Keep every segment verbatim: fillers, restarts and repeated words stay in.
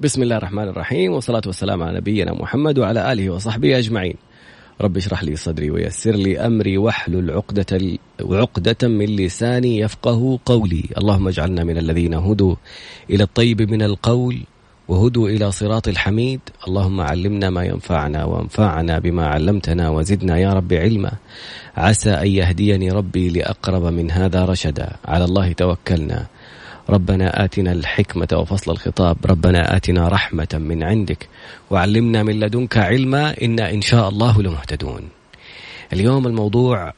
بسم الله الرحمن الرحيم، والصلاة والسلام على نبينا محمد وعلى آله وصحبه أجمعين. رب اشرح لي صدري ويسر لي أمري واحلل عقدة وعقدة من لساني يفقه قولي. اللهم اجعلنا من الذين هدوا إلى الطيب من القول وهدوا إلى صراط الحميد. اللهم علمنا ما ينفعنا وانفعنا بما علمتنا وزدنا يا رب علما، عسى أن يهديني ربي لأقرب من هذا رشدا. على الله توكلنا. ربنا آتنا الحكمة وفصل الخطاب، ربنا آتنا رحمة من عندك وعلمنا من لدنك علما، إنا إن شاء الله لمهتدون. اليوم الموضوع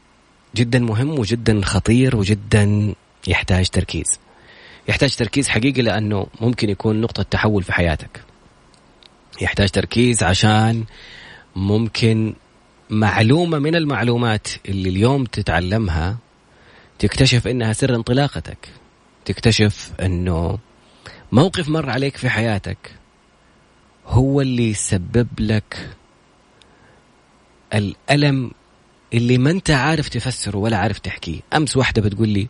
جدا مهم وجدا خطير وجدا يحتاج تركيز، يحتاج تركيز حقيقي، لأنه ممكن يكون نقطة تحول في حياتك. يحتاج تركيز عشان ممكن معلومة من المعلومات اللي اليوم تتعلمها تكتشف إنها سر انطلاقتك، تكتشف أنه موقف مر عليك في حياتك هو اللي سبب لك الألم اللي ما أنت عارف تفسره ولا عارف تحكيه. أمس واحدة بتقول لي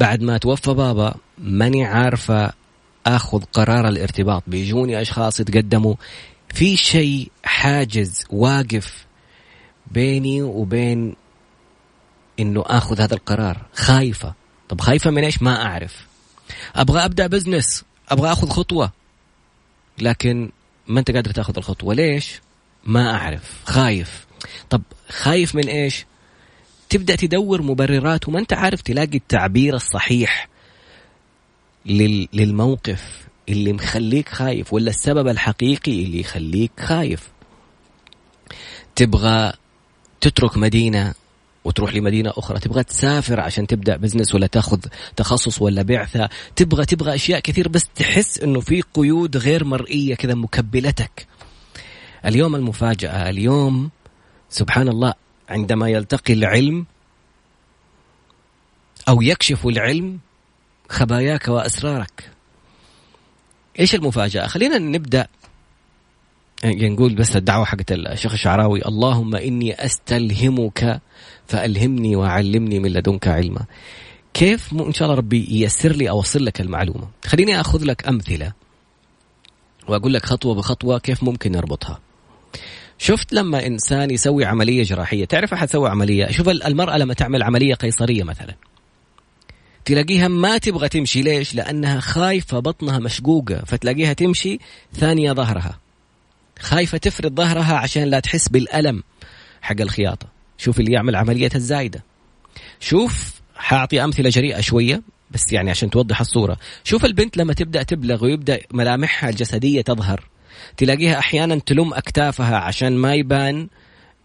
بعد ما توفى بابا ماني عارفة أخذ قرار الارتباط، بيجوني أشخاص يتقدموا، في شيء حاجز واقف بيني وبين أنه أخذ هذا القرار. خايفة. طب خايفة من إيش؟ ما أعرف. أبغى أبدأ بزنس، أبغى أخذ خطوة، لكن ما أنت قادر تأخذ الخطوة. ليش؟ ما أعرف، خايف. طب خايف من إيش؟ تبدأ تدور مبررات وما أنت عارف تلاقي التعبير الصحيح للموقف اللي مخليك خايف، ولا السبب الحقيقي اللي يخليك خايف. تبغى تترك مدينة وتروح لمدينة أخرى، تبغى تسافر عشان تبدأ بزنس ولا تأخذ تخصص ولا بعثة، تبغى تبغى أشياء كثير، بس تحس أنه في قيود غير مرئية كذا مكبلتك. اليوم المفاجأة، اليوم سبحان الله عندما يلتقي العلم أو يكشف العلم خباياك وأسرارك. إيش المفاجأة؟ خلينا نبدأ نقول بس الدعوة حقت الشيخ الشعراوي: اللهم إني أستلهمك فألهمني وعلمني من لدنك علما. كيف إن شاء الله ربي ييسر لي أوصل لك المعلومة. خليني أخذ لك أمثلة وأقول لك خطوة بخطوة كيف ممكن نربطها. شفت لما إنسان يسوي عملية جراحية، تعرف أحد سوى عملية، شوف المرأة لما تعمل عملية قيصرية مثلا تلاقيها ما تبغى تمشي. ليش؟ لأنها خايفة بطنها مشقوقة، فتلاقيها تمشي ثانية ظهرها، خايفة تفرد ظهرها عشان لا تحس بالألم حق الخياطة. شوف اللي يعمل عملية الزايدة. شوف، حاعطي أمثلة جريئة شوية بس يعني عشان توضح الصورة. شوف البنت لما تبدأ تبلغ ويبدأ ملامحها الجسدية تظهر، تلاقيها أحيانا تلم أكتافها عشان ما يبان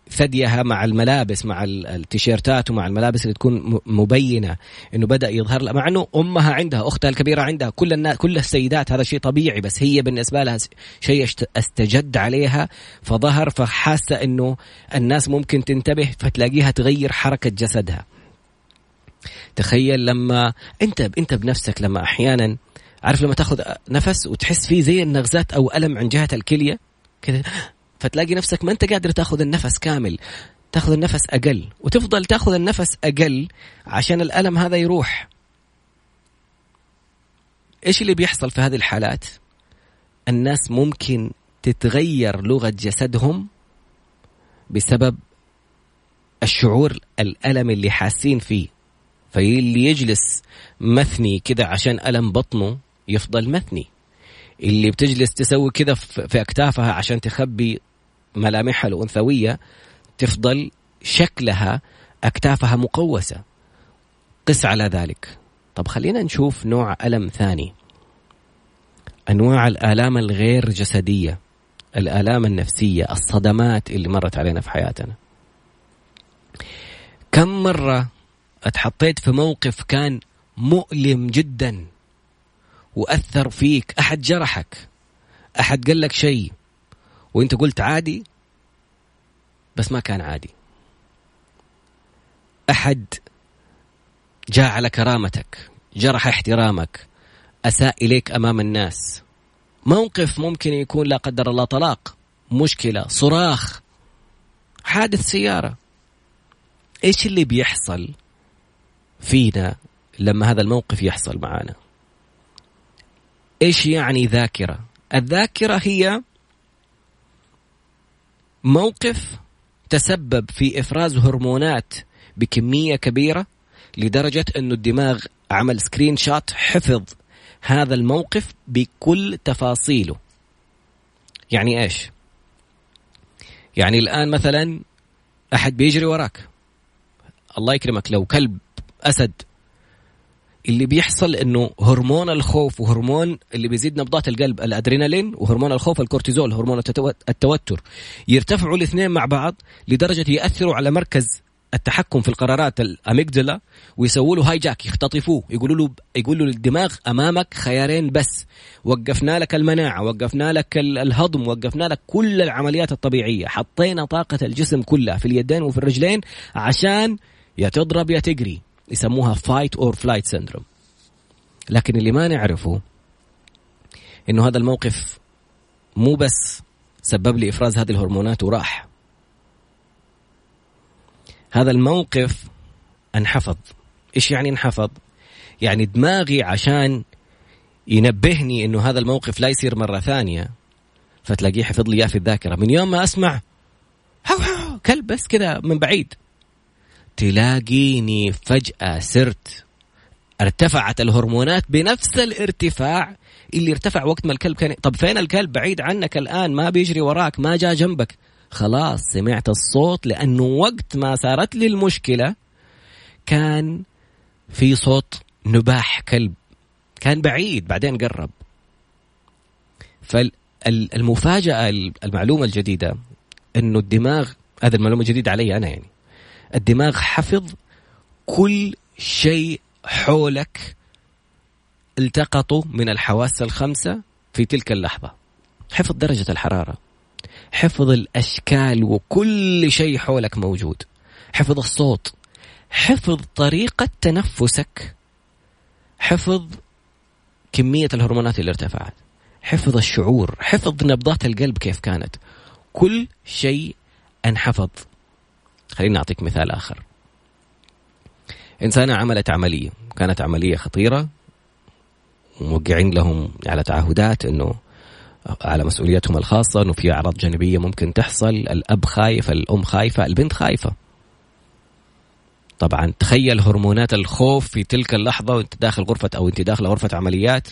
ثديها مع الملابس، مع التيشيرتات ومع الملابس اللي تكون مبينة إنه بدأ يظهر، مع إنه أمها عندها، أختها الكبيرة عندها، كل الناس، كل السيدات هذا شيء طبيعي، بس هي بالنسبة لها شيء استجد عليها فظهر، فحاسة إنه الناس ممكن تنتبه، فتلاقيها تغير حركة جسدها. تخيل لما أنت أنت بنفسك لما أحيانا، عارف لما تاخذ نفس وتحس فيه زي النغزات أو ألم عن جهة الكلية كده، فتلاقي نفسك ما أنت قادر تأخذ النفس كامل، تأخذ النفس أقل، وتفضل تأخذ النفس أقل عشان الألم هذا يروح. إيش اللي بيحصل في هذه الحالات؟ الناس ممكن تتغير لغة جسدهم بسبب الشعور الألم اللي حاسين فيه. فاللي يجلس مثني كده عشان ألم بطنه يفضل مثني، اللي بتجلس تسوي كده في أكتافها عشان تخبي ملامحها الأنثوية تفضل شكلها أكتافها مقوسة. قس على ذلك. طب خلينا نشوف نوع ألم ثاني، أنواع الآلام الغير جسدية، الآلام النفسية، الصدمات اللي مرت علينا في حياتنا. كم مرة اتحطيت في موقف كان مؤلم جدا وأثر فيك، أحد جرحك، أحد قال لك شيء وإنت قلت عادي بس ما كان عادي، أحد جاء على كرامتك، جرح احترامك، أساء إليك أمام الناس. موقف ممكن يكون لا قدر الله طلاق، مشكلة، صراخ، حادث سيارة. إيش اللي بيحصل فينا لما هذا الموقف يحصل معانا؟ إيش يعني ذاكرة؟ الذاكرة هي موقف تسبب في إفراز هرمونات بكمية كبيرة لدرجة أن الدماغ عمل سكرين شوت حفظ هذا الموقف بكل تفاصيله. يعني إيش؟ يعني الآن مثلا أحد بيجري وراك، الله يكرمك لو كلب أسد، اللي بيحصل أنه هرمون الخوف وهرمون اللي بيزيد نبضات القلب الأدرينالين وهرمون الخوف الكورتيزول هرمون التوتر يرتفعوا الاثنين مع بعض لدرجة يأثروا على مركز التحكم في القرارات الأميجدلا ويسووا له هاي جاك، يختطفوه، يقولوا له يقولوا للدماغ امامك خيارين بس، وقفنا لك المناعة، وقفنا لك الهضم، وقفنا لك كل العمليات الطبيعية، حطينا طاقة الجسم كلها في اليدين وفي الرجلين عشان يا تضرب يا تجري، يسموها فايت اور فلايت سيندروم. لكن اللي ما نعرفه انه هذا الموقف مو بس سبب لي افراز هذه الهرمونات وراح، هذا الموقف انحفظ. ايش يعني انحفظ؟ يعني دماغي عشان ينبهني انه هذا الموقف لا يصير مرة ثانية، فتلاقيه حفظ لي اياه في الذاكرة. من يوم ما اسمع هاو هاو كلب بس كده من بعيد، تلاقيني فجأة سرت ارتفعت الهرمونات بنفس الارتفاع اللي ارتفع وقت ما الكلب كان. طب فين الكلب؟ بعيد عنك الآن، ما بيجري وراك، ما جاء جنبك، خلاص سمعت الصوت، لأنه وقت ما صارت لي المشكلة كان في صوت نباح كلب، كان بعيد بعدين قرب. فالمفاجأة المعلومة الجديدة أنه الدماغ، هذا المعلومة الجديدة علي أنا يعني، الدماغ حفظ كل شيء حولك التقطه من الحواس الخمسة في تلك اللحظة، حفظ درجة الحرارة، حفظ الأشكال وكل شيء حولك موجود، حفظ الصوت، حفظ طريقة تنفسك، حفظ كمية الهرمونات اللي ارتفعت، حفظ الشعور، حفظ نبضات القلب كيف كانت، كل شيء انحفظ. خليني أعطيك مثال آخر. إنسانة عملت عملية، كانت عملية خطيرة وموقعين لهم على تعهدات أنه على مسؤوليتهم الخاصة أنه في أعراض جانبية ممكن تحصل، الأب خايف، الأم خايفة، البنت خايفة. طبعا تخيل هرمونات الخوف في تلك اللحظة وانت داخل غرفة أو انت داخل غرفة عمليات.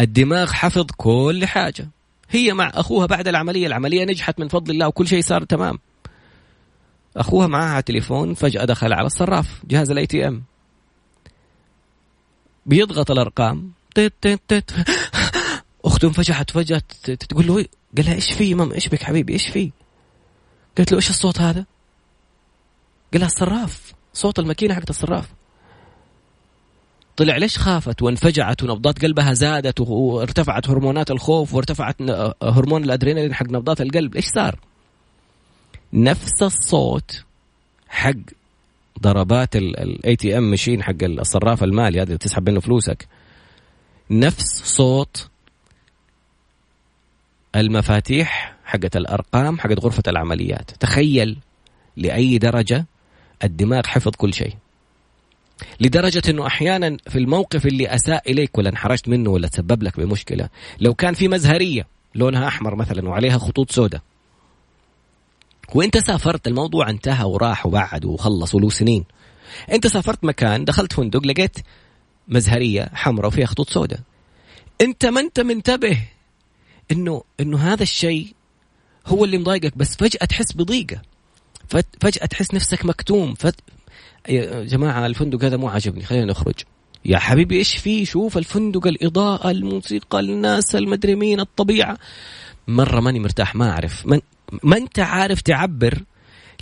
الدماغ حفظ كل حاجة، هي مع أخوها بعد العملية، العملية نجحت من فضل الله وكل شيء صار تمام، أخوها معها تليفون، فجأة دخل على الصراف جهاز الاي تي ام، بيضغط الأرقام، تت تت تت أخته انفجحت فجأة، تقول له، قال لها إيش فيه مام، إيش بك حبيبي، إيش فيه؟ قالت له إيش الصوت هذا؟ قال لها الصراف، صوت الماكينة حقت الصراف. طلع ليش خافت وانفجعت ونبضات قلبها زادت وارتفعت هرمونات الخوف وارتفعت هرمون الأدرينالين حق نبضات القلب؟ ليش صار؟ نفس الصوت حق ضربات الاي تي ام ماشين حق الصراف المالي هذا اللي تسحب منه فلوسك، نفس صوت المفاتيح حقت الأرقام حقت غرفة العمليات. تخيل لأي درجة الدماغ حفظ كل شيء، لدرجة أنه أحيانا في الموقف اللي أساء إليك ولا انحرجت منه ولا تسبب لك بمشكلة، لو كان في مزهرية لونها أحمر مثلا وعليها خطوط سودة وإنت سافرت، الموضوع انتهى وراح وبعد وخلص ولو سنين. إنت سافرت مكان، دخلت فندق، لقيت مزهرية حمراء وفيها خطوط سودة، أنت ما أنت منتبه إنه إنه هذا الشيء هو اللي مضايقك، بس فجأة تحس بضيقة، فجأة تحس نفسك مكتوم، فت... يا جماعة الفندق هذا مو عاجبني، خلينا نخرج. يا حبيبي إيش فيه؟ شوف الفندق، الإضاءة، الموسيقى، الناس، المدري مين، الطبيعة، مرة ماني مرتاح، ما أعرف. من... ما أنت عارف تعبر،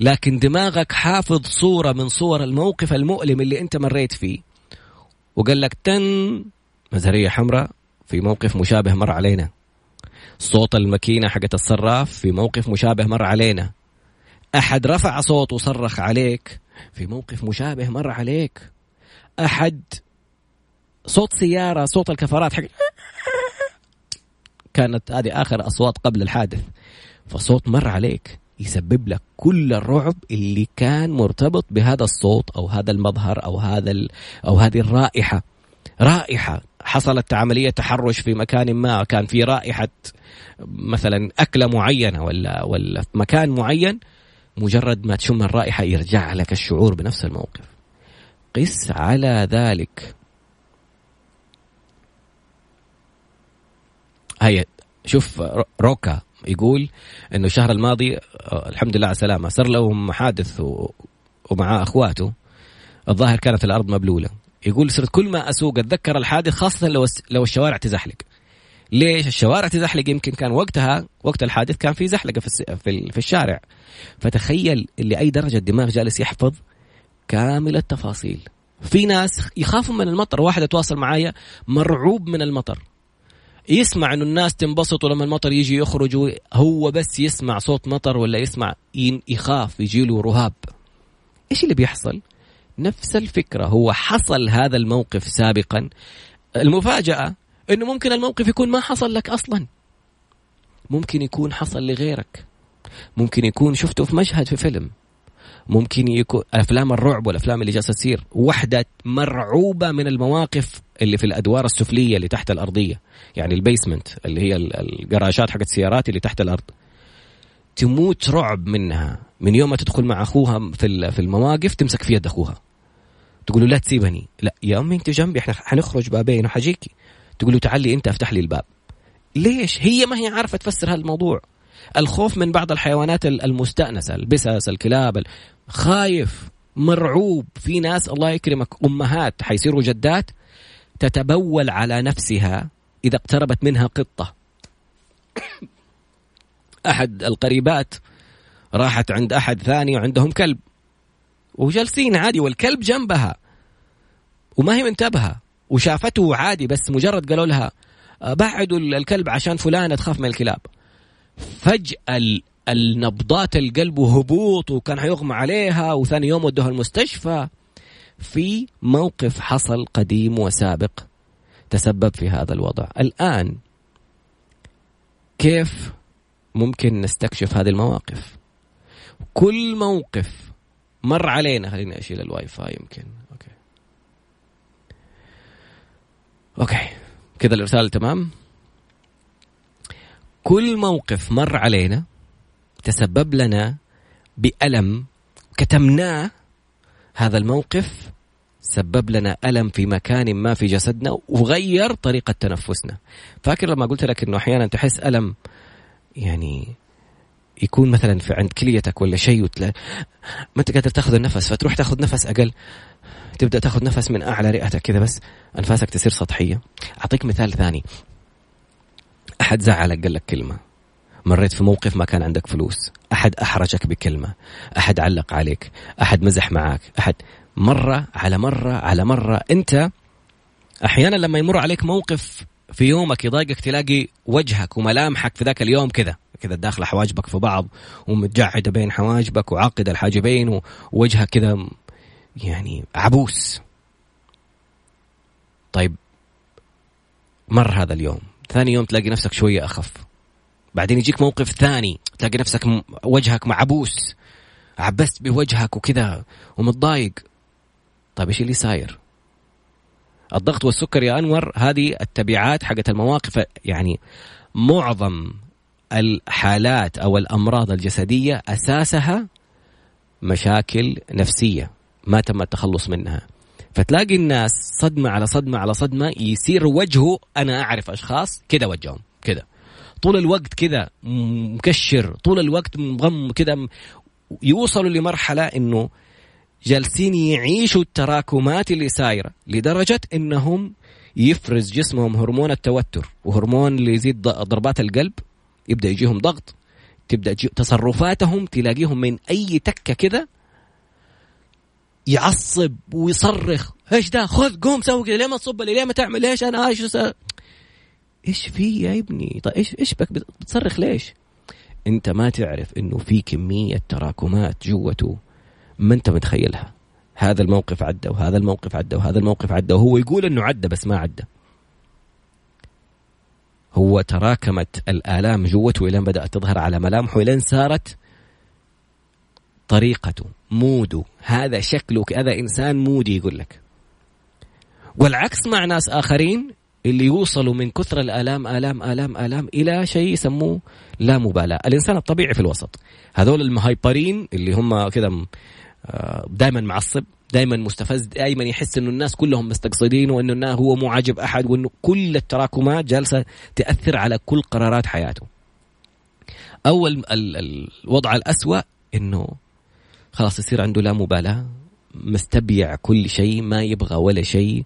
لكن دماغك حافظ صورة من صور الموقف المؤلم اللي أنت مريت فيه، وقال لك تن مزهرية حمراء في موقف مشابه مر علينا، صوت الماكينة حقت الصراف في موقف مشابه مر علينا، أحد رفع صوت وصرخ عليك في موقف مشابه مر عليك، أحد صوت سيارة، صوت الكفرات حق كانت هذه آخر أصوات قبل الحادث، فصوت مر عليك يسبب لك كل الرعب اللي كان مرتبط بهذا الصوت أو هذا المظهر أو هذا أو هذه الرائحة رائحة حصلت عملية تحرش في مكان ما، كان في رائحة مثلا أكلة معينة ولا ولا مكان معين، مجرد ما تشم الرائحة يرجع لك الشعور بنفس الموقف. قس على ذلك. هيا شوف روكا يقول إنه الشهر الماضي الحمد لله على السلامة صار لهم حادث ومعه أخواته، الظاهر كانت الأرض مبلولة. يقول صرت كل ما أسوق أتذكر الحادث، خاصة لو لو الشوارع تزحلق. ليش الشوارع تزحلق؟ يمكن كان وقتها وقت الحادث كان في زحلقة في في الشارع. فتخيل لأي درجة الدماغ جالس يحفظ كامل التفاصيل. في ناس يخافوا من المطر، واحد يتواصل معايا مرعوب من المطر، يسمع إنه الناس تنبسط ولما المطر يجي يخرج، هو بس يسمع صوت مطر ولا يسمع يخاف، يجيله رهاب. إيش اللي بيحصل؟ نفس الفكرة، هو حصل هذا الموقف سابقا، المفاجأة إنه ممكن الموقف يكون ما حصل لك أصلا، ممكن يكون حصل لغيرك، ممكن يكون شفته في مشهد في فيلم، ممكن يكون أفلام الرعب والأفلام اللي جالسة تصير، وحدة مرعوبة من المواقف اللي في الأدوار السفلية اللي تحت الأرضية، يعني البيسمنت اللي هي الجراجات حقت السيارات اللي تحت الأرض، تموت رعب منها. من يوم ما تدخل مع أخوها في المواقف تمسك في يد أخوها تقول له لا تسيبني، لا يا أمي أنت جنبي، إحنا حنخرج بابين وحجيكي، تقول له تعالي أنت أفتح لي الباب. ليش؟ هي ما هي عارفة تفسر هالموضوع. الخوف من بعض الحيوانات المستأنسة، البسس، الكلاب، خايف مرعوب. في ناس الله يكرمك أمهات حيصيروا جدات تتبول على نفسها إذا اقتربت منها قطة. أحد القريبات راحت عند أحد ثاني وعندهم كلب وجلسين عادي والكلب جنبها وما هي منتبهة وشافته عادي، بس مجرد قالوا لها بعدوا الكلب عشان فلانة تخاف من الكلاب، فجأة النبضات القلب وهبوط وكان هيغمى عليها وثاني يوم ودوها المستشفى. في موقف حصل قديم وسابق تسبب في هذا الوضع. الآن كيف ممكن نستكشف هذه المواقف؟ كل موقف مر علينا، خلينا أشيل الواي فاي يمكن. أوكي أوكي كذا الإرسال تمام. كل موقف مر علينا تسبب لنا بألم كتمناه، هذا الموقف سبب لنا ألم في مكان ما في جسدنا وغير طريقة تنفسنا. فاكر لما قلت لك أنه أحيانا تحس ألم يعني يكون مثلا في عند كليتك ولا شيء وتلا ما انت قادر تاخذ النفس، فتروح تاخذ نفس أقل، تبدأ تاخذ نفس من أعلى رئتك كذا بس أنفاسك تصير سطحية. أعطيك مثال ثاني، أحد زعلك قال لك كلمة، مريت في موقف ما كان عندك فلوس، أحد أحرجك بكلمة، أحد علق عليك، أحد مزح معاك، أحد، مرة على مرة على مرة. أنت أحيانا لما يمر عليك موقف في يومك يضايقك تلاقي وجهك وملامحك في ذاك اليوم كذا كذا داخل حواجبك في بعض ومتجعدة بين حواجبك وعاقد الحاجبين ووجهك كذا يعني عبوس. طيب مر هذا اليوم، ثاني يوم تلاقي نفسك شوية أخف، بعدين يجيك موقف ثاني تلاقي نفسك م... وجهك معبوس، عبست بوجهك وكذا ومتضايق. طيب إيش اللي صاير؟ الضغط والسكر يا أنور، هذه التبعات حقت المواقف. يعني معظم الحالات أو الأمراض الجسدية أساسها مشاكل نفسية ما تم التخلص منها. فتلاقي الناس صدمة على صدمة على صدمة يصير وجهه، أنا أعرف أشخاص كده وجههم كده طول الوقت كده مكشر، طول الوقت مغم كده، يوصلوا لمرحلة إنه جالسين يعيشوا التراكمات اللي سايرة لدرجة إنهم يفرز جسمهم هرمون التوتر وهرمون اللي يزيد ضربات القلب، يبدأ يجيهم ضغط، تبدأ تصرفاتهم تلاقيهم من أي تكة كده يعصب ويصرخ، ايش ده، خذ قوم سوي كده، ليه ما تصب لي، ليه ما تعمل، ليش انا ايش سأ... ايش في يا ابني، طيب ايش ايش بك بتصرخ ليش؟ انت ما تعرف انه في كمية تراكمات جوته ما انت متخيلها. هذا الموقف عدى وهذا الموقف عدى وهذا الموقف عدى، وهو يقول انه عدى بس ما عدى، هو تراكمت الآلام جوته لين بدأت تظهر على ملامحه لين صارت طريقته، موده، هذا شكله، هذا إنسان مودي يقول لك. والعكس مع ناس آخرين اللي يوصلوا من كثرة الآلام آلام آلام آلام إلى شيء يسموه لا مبالاة. الإنسان الطبيعي في الوسط. هذول المهايبرين اللي هم كذا دائما معصب، دائما مستفز، دائما يحس إنه الناس كلهم مستقصدين وإنه هو مو عاجب أحد، وإنه كل التراكمات جالسة تأثر على كل قرارات حياته. أول الوضع الأسوأ إنه خلاص يصير عنده لا مبالاة، مستبيع كل شيء، ما يبغى ولا شيء،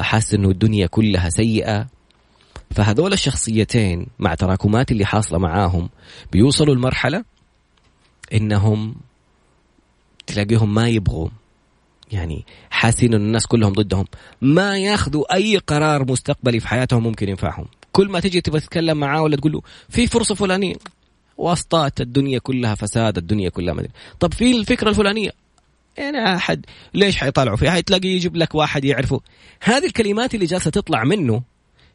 حاس إنه الدنيا كلها سيئة. فهذول الشخصيتين مع تراكمات اللي حاصلة معاهم بيوصلوا لمرحلة إنهم تلاقيهم ما يبغوا، يعني حاسين إن الناس كلهم ضدهم، ما ياخذوا أي قرار مستقبلي في حياتهم ممكن ينفعهم. كل ما تجي تبغى تتكلم معاه ولا تقول له في فرصة فلانية، واسطات الدنيا كلها فساد، الدنيا كلها مدري. طب في الفكرة الفلانية أنا أحد ليش حيطالعوا فيها، حيتلاقي يجيب لك واحد يعرفه. هذه الكلمات اللي جالسة تطلع منه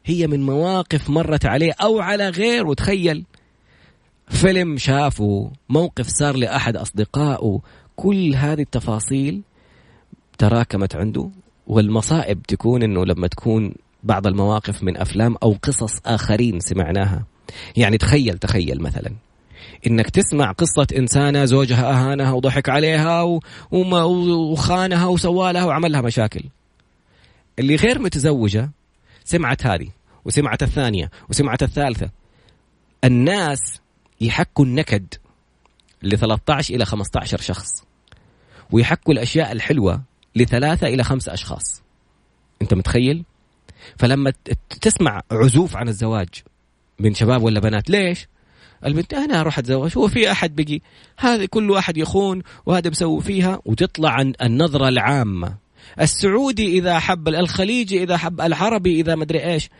هي من مواقف مرت عليه أو على غير. وتخيل فيلم شافه، موقف صار لأحد أصدقائه، كل هذه التفاصيل تراكمت عنده. والمصائب تكون إنه لما تكون بعض المواقف من أفلام أو قصص آخرين سمعناها. يعني تخيل تخيل مثلا إنك تسمع قصة إنسانة زوجها أهانها وضحك عليها وخانها وسوالها وعملها مشاكل. اللي غير متزوجة سمعت هذه وسمعت الثانية وسمعت الثالثة. الناس يحكوا النكد لثلاثة عشر إلى خمسة عشر شخص، ويحكوا الأشياء الحلوة لثلاثة إلى خمسة أشخاص. أنت متخيل؟ فلما تسمع عزوف عن الزواج من شباب ولا بنات، ليش؟ البنت أنا أروح أتزوج، هو في أحد بقي، هذا كل واحد يخون وهذا بسوي فيها. وتطلع عن النظرة العامة، السعودي إذا حب، الخليجي إذا حب، العربي إذا مدري إيش.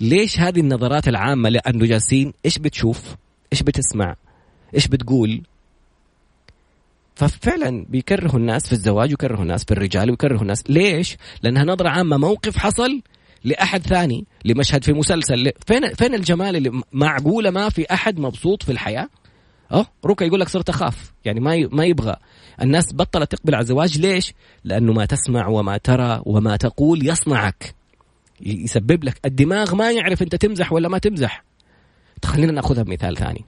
ليش هذه النظرات العامة؟ لأنه جالسين إيش بتشوف، إيش بتسمع، إيش بتقول. ففعلا بيكرهوا الناس في الزواج، وكرهوا الناس في الرجال، وكرهوا الناس. ليش؟ لأنها نظرة عامة، موقف حصل لأحد ثاني، لمشهد في مسلسل. فين فين الجمال اللي معقولة ما في أحد مبسوط في الحياة؟ أه ركا يقول لك صرت أخاف، يعني ما ما يبغى. الناس بطلت تقبل على الزواج. ليش؟ لأنه ما تسمع وما ترى وما تقول يصنعك، يسبب لك الدماغ ما يعرف أنت تمزح ولا ما تمزح. خلينا نأخذها بمثال ثاني.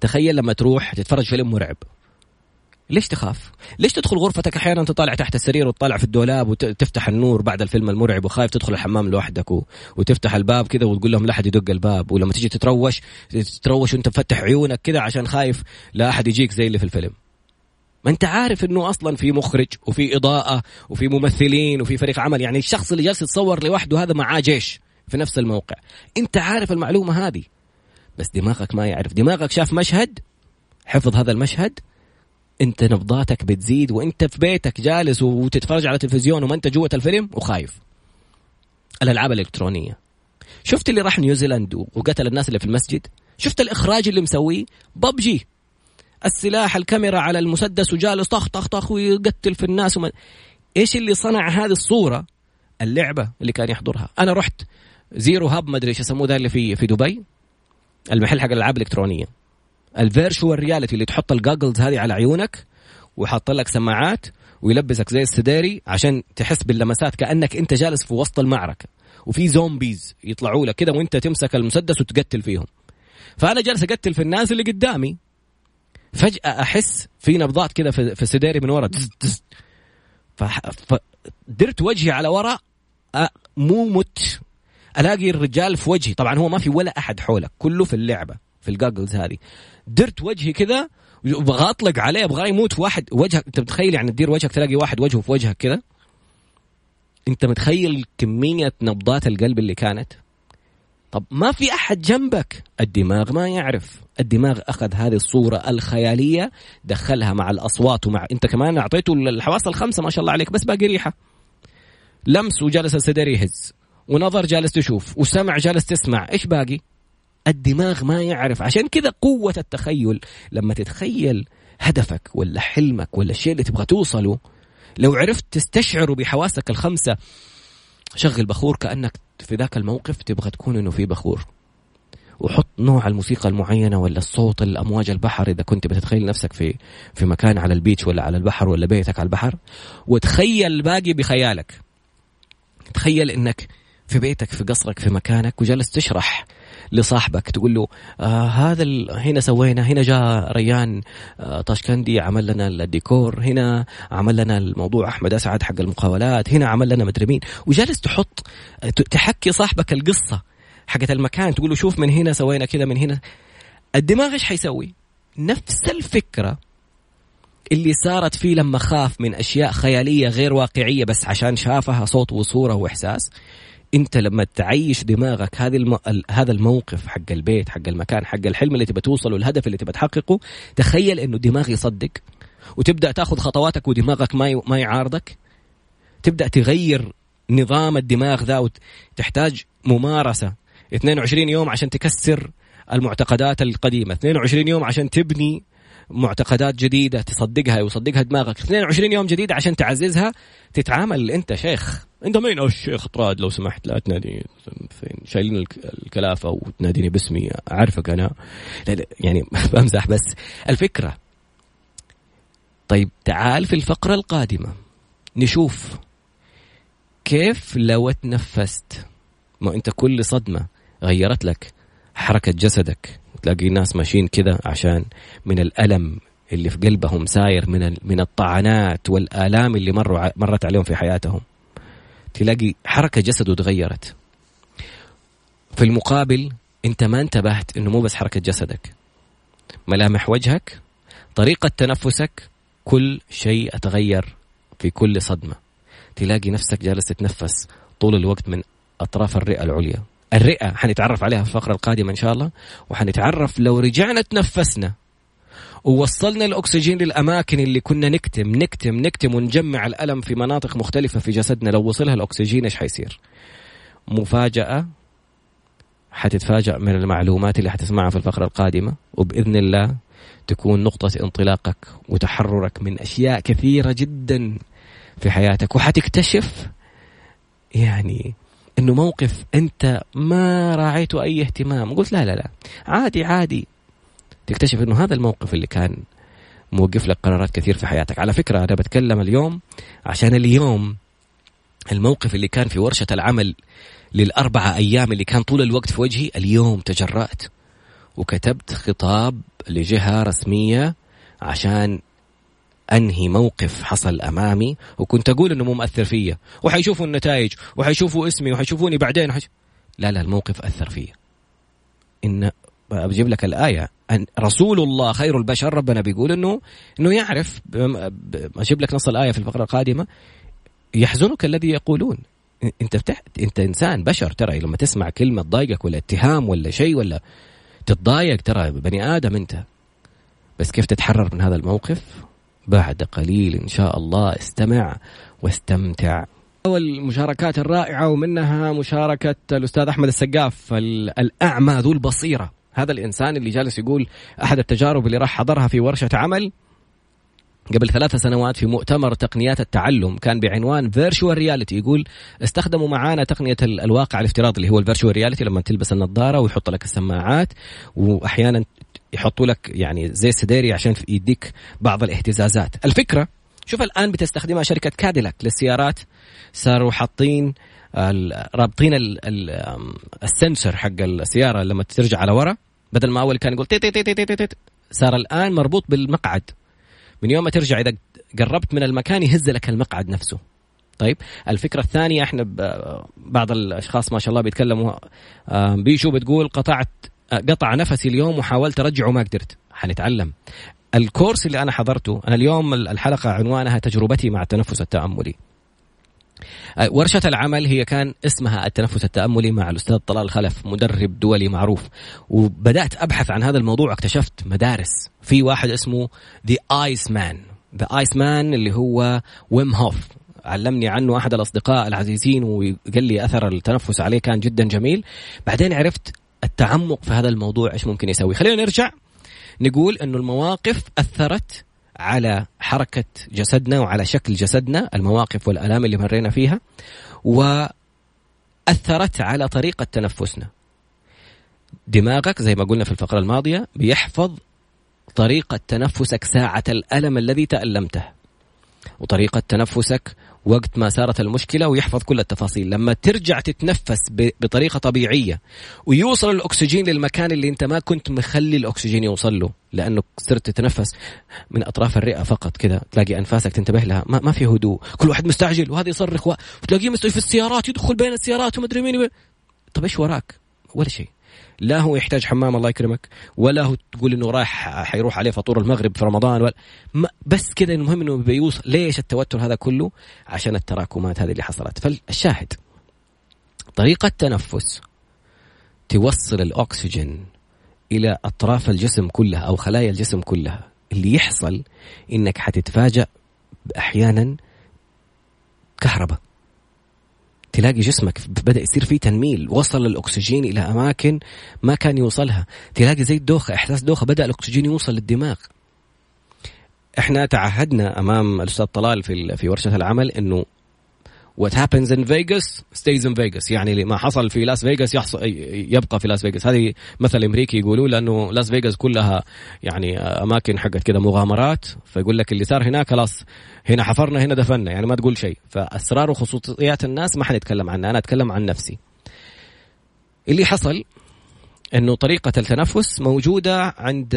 تخيل لما تروح تتفرج فيلم مرعب، ليش تخاف؟ ليش تدخل غرفتك أحيانا تطالع تحت السرير وتطالع في الدولاب وتفتح النور بعد الفيلم المرعب، وخايف تدخل الحمام لوحدك و... وتفتح الباب كذا وتقول لهم لا أحد يدق الباب. ولما تيجي تتروش تتروش وانت مفتح عيونك كذا عشان خايف لا أحد يجيك زي اللي في الفيلم. ما انت عارف انه أصلا في مخرج وفي إضاءة وفي ممثلين وفي فريق عمل. يعني الشخص اللي جالس يتصور لوحده هذا معاه جيش في نفس الموقع. انت عارف المعلومة هذه، بس دماغك ما يعرف. دماغك شاف مشهد، حفظ هذا المشهد. انت نبضاتك بتزيد وانت في بيتك جالس وتتفرج على تلفزيون وما انت جوه الفيلم وخايف. الالعاب الالكترونيه، شفت اللي راح نيوزيلند وقتل الناس اللي في المسجد؟ شفت الاخراج اللي مسويه؟ ببجي، السلاح، الكاميرا على المسدس وجالس طخ طخ طخ ويقتل في الناس. ومن... ايش اللي صنع هذه الصوره؟ اللعبه اللي كان يحضرها. انا رحت زيرو هاب ما ادري ايش يسموه ده اللي في في دبي، المحل حق الالعاب الالكترونيه، الفيرشوال رياليتي، اللي تحط الجوجلز هذه على عيونك ويحط لك سماعات ويلبسك زي السداري عشان تحس باللمسات كأنك انت جالس في وسط المعركة وفي زومبيز يطلعوا لك كده وانت تمسك المسدس وتقتل فيهم. فأنا جالس أقتل في الناس اللي قدامي، فجأة أحس في نبضات كده في السداري من وراء، فدرت وجهي على وراء، مو مت ألاقي الرجال في وجهي. طبعا هو ما في ولا أحد حولك، كله في اللعبة في الجوجلز هذه. درت وجهي كذا وابغى اطلق عليه، ابغى يموت واحد وجهك. انت متخيل يعني تدير وجهك تلاقي واحد وجهه في وجهك كذا؟ انت متخيل كمية نبضات القلب اللي كانت؟ طب ما في احد جنبك. الدماغ ما يعرف، الدماغ اخذ هذه الصورة الخيالية دخلها مع الاصوات ومع انت كمان اعطيته الحواس الخمسة ما شاء الله عليك، بس باقي ريحة، لمس وجالس الصدر يهز، ونظر جالس تشوف، وسمع جالس تسمع، ايش باقي؟ الدماغ ما يعرف. عشان كذا قوة التخيل، لما تتخيل هدفك ولا حلمك ولا الشيء اللي تبغى توصله، لو عرفت تستشعره بحواسك الخمسة، شغل بخور كأنك في ذاك الموقف تبغى تكون إنه في بخور، وحط نوع الموسيقى المعينة ولا الصوت، الأمواج، البحر، إذا كنت بتتخيل نفسك في في مكان على البيتش ولا على البحر ولا بيتك على البحر، وتخيل باقي بخيالك. تخيل انك في بيتك في قصرك في مكانك وجالس تشرح لصاحبك تقول له آه هذا هنا سوينا، هنا جاء ريان آه طاشكندي عمل لنا الديكور، هنا عمل لنا الموضوع أحمد أسعد حق المقاولات، هنا عمل لنا مدري مين، وجالس تحط تحكي صاحبك القصة حقت المكان، تقول له شوف من هنا سوينا كذا من هنا. الدماغ ايش حيسوي؟ نفس الفكرة اللي صارت فيه لما خاف من أشياء خيالية غير واقعية بس عشان شافها صوت وصورة وإحساس. انت لما تعيش دماغك هذه الم... هذا الموقف حق البيت حق المكان حق الحلم اللي تبى توصله والهدف اللي تبى تحققه، تخيل انه الدماغ يصدق وتبدا تاخذ خطواتك ودماغك ما ي... ما يعارضك. تبدا تغير نظام الدماغ ذا، وتحتاج ممارسه اثنين وعشرين يوم عشان تكسر المعتقدات القديمه، اثنين وعشرين يوم عشان تبني معتقدات جديدة تصدقها ويصدقها دماغك، اثنين وعشرين يوم جديدة عشان تعززها. تتعامل أنت شيخ، أنت مين أو الشيخ طراد لو سمحت، لا تناديني شايلين الكلافة وتناديني باسمي، أعرفك أنا، لا لا يعني بمزح بس الفكرة. طيب تعال في الفقرة القادمة نشوف كيف لو تنفست، ما أنت كل صدمة غيرت لك حركة جسدك، تلاقي ناس ماشيين كذا عشان من الألم اللي في قلبهم ساير، من من الطعنات والآلام اللي مروا مرت عليهم في حياتهم، تلاقي حركة جسده تغيرت. في المقابل أنت ما انتبهت إنه مو بس حركة جسدك، ملامح وجهك، طريقة تنفسك، كل شيء أتغير في كل صدمة. تلاقي نفسك جالس تتنفس طول الوقت من أطراف الرئة العليا. الرئة حنتعرف عليها في الفقرة القادمة إن شاء الله، وحنتعرف لو رجعنا تنفسنا ووصلنا الأكسجين للأماكن اللي كنا نكتم نكتم نكتم ونجمع الألم في مناطق مختلفة في جسدنا، لو وصلها الأكسجين إيش حيصير؟ مفاجأة، حتتفاجأ من المعلومات اللي حتسمعها في الفقرة القادمة، وبإذن الله تكون نقطة انطلاقك وتحررك من أشياء كثيرة جدا في حياتك. وحتكتشف يعني إنه موقف أنت ما راعيته أي اهتمام، قلت لا لا لا عادي عادي، تكتشف إنه هذا الموقف اللي كان موقف لك قرارات كثير في حياتك. على فكرة أنا بتكلم اليوم عشان اليوم الموقف اللي كان في ورشة العمل للأربعة أيام اللي كان طول الوقت في وجهي، اليوم تجرأت وكتبت خطاب لجهة رسمية عشان أنهي موقف حصل أمامي وكنت أقول أنه مو مؤثر فيا وحيشوفوا النتائج وحيشوفوا اسمي وحيشوفوني بعدين وحيش... لا لا الموقف أثر فيا. إن أجيب لك الآية أن رسول الله خير البشر، ربنا بيقول أنه أنه يعرف، أجيب لك نص الآية في الفقرة القادمة. يحزنك الذي يقولون، أنت بتحت... أنت إنسان بشر ترى، لما تسمع كلمة تضايقك ولا اتهام ولا شيء ولا تتضايق، ترى بني آدم أنت. بس كيف تتحرر من هذا الموقف؟ بعد قليل إن شاء الله، استمع واستمتع. والمشاركات الرائعة ومنها مشاركة الأستاذ أحمد السقاف الأعمى ذو البصيرة، هذا الإنسان اللي جالس يقول أحد التجارب اللي راح حضرها في ورشة عمل قبل ثلاثة سنوات في مؤتمر تقنيات التعلم كان بعنوان فيرتشوال رياليتي، يقول استخدموا معانا تقنية الواقع الافتراضي اللي هو الفيرتشوال رياليتي، لما تلبس النظارة ويحط لك السماعات وأحيانا يحطوا لك يعني زي السديري عشان يديك بعض الاهتزازات. الفكرة شوف الآن بتستخدمها شركة كاديلاك للسيارات، صاروا حاطين رابطين السنسر حق السيارة لما ترجع على ورا، بدل ما أول كان يقول تي تي تي تي تي، صار الآن مربوط بالمقعد، من يوم ما ترجع إذا قربت من المكان يهز لك المقعد نفسه. طيب الفكرة الثانية، احنا بعض الأشخاص ما شاء الله بيتكلموا، بيشو بتقول قطعت قطع نفسي اليوم وحاولت أرجعه وما قدرت. حنتعلم الكورس اللي أنا حضرته، أنا اليوم الحلقة عنوانها تجربتي مع التنفس التأملي. ورشة العمل هي كان اسمها التنفس التأملي مع الأستاذ طلال خلف، مدرب دولي معروف، وبدأت أبحث عن هذا الموضوع، اكتشفت مدارس. في واحد اسمه The Ice Man The Ice Man اللي هو ويم هوف، علمني عنه أحد الأصدقاء العزيزين وقال لي أثر التنفس عليه كان جدا جميل، بعدين عرفت التعمق في هذا الموضوع إيش ممكن يسوي. خلينا نرجع نقول إنه المواقف أثرت على حركة جسدنا وعلى شكل جسدنا، المواقف والآلام اللي مرينا فيها، وأثرت على طريقة تنفسنا. دماغك زي ما قلنا في الفقرة الماضية بيحفظ طريقة تنفسك ساعة الألم الذي تألمته، وطريقة تنفسك وقت ما صارت المشكلة، ويحفظ كل التفاصيل. لما ترجع تتنفس بطريقة طبيعية ويوصل الأكسجين للمكان اللي انت ما كنت مخلي الأكسجين يوصل له، لأنه صرت تتنفس من أطراف الرئة فقط كذا، تلاقي أنفاسك تنتبه لها، ما, ما في هدوء، كل واحد مستعجل وهذا يصرخ و... وتلاقيه مستوي في السيارات، يدخل بين السيارات ومدري مين و... طب إيش وراك؟ ولا شيء. لا هو يحتاج حمام الله يكرمك، ولا هو تقول انه رايح حيروح عليه فطور المغرب في رمضان، ولا بس كده. المهم انه بيوصل. ليش التوتر هذا كله؟ عشان التراكمات هذه اللي حصلت. فالشاهد طريقة تنفس توصل الأكسجين إلى أطراف الجسم كلها أو خلايا الجسم كلها. اللي يحصل إنك حتتفاجأ أحيانا كهرباء، تلاقي جسمك بدأ يصير فيه تنميل، وصل الأكسجين إلى أماكن ما كان يوصلها، تلاقي زي الدوخة، إحساس دوخة، بدأ الأكسجين يوصل للدماغ. إحنا تعهدنا أمام الأستاذ طلال في في ورشة العمل إنه what happens in Vegas stays in Vegas، يعني اللي ما حصل في لاس فيغاس يحصل يبقى في لاس فيغاس. هذه مثل أمريكي يقولوا، لأنه لاس فيغاس كلها يعني أماكن حقت كده مغامرات، فيقول لك اللي صار هناك خلاص، هنا حفرنا هنا دفننا، يعني ما تقول شيء. فأسرار وخصوصيات الناس ما حنتكلم عنها، أنا أتكلم عن نفسي. اللي حصل إنه طريقة التنفس موجودة عند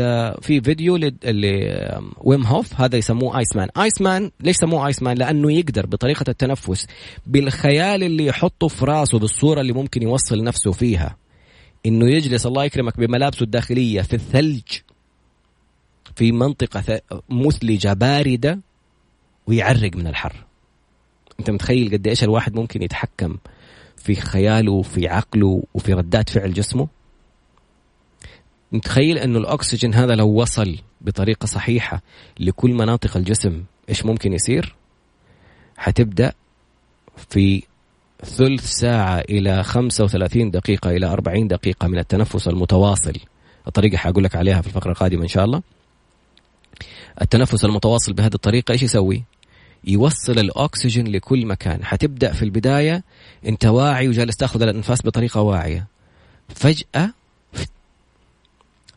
في فيديو لويم هوف، هذا يسموه آيس مان. آيس مان ليش سموه آيس مان؟ لأنه يقدر بطريقة التنفس، بالخيال اللي يحطه في راسه، بالصورة اللي ممكن يوصل نفسه فيها، إنه يجلس الله يكرمك بملابسه الداخلية في الثلج في منطقة مثلجة باردة ويعرق من الحر. أنت متخيل قد إيش الواحد ممكن يتحكم في خياله وفي عقله وفي ردات فعل جسمه؟ نتخيل أنه الأكسجين هذا لو وصل بطريقة صحيحة لكل مناطق الجسم إيش ممكن يصير؟ هتبدأ في ثلث ساعة إلى خمسة وثلاثين دقيقة إلى أربعين دقيقة من التنفس المتواصل، الطريقة هقول لك عليها في الفقرة القادمة إن شاء الله. التنفس المتواصل بهذه الطريقة إيش يسوي؟ يوصل الأكسجين لكل مكان. هتبدأ في البداية أنت واعي وجالس تأخذ الأنفاس بطريقة واعية، فجأة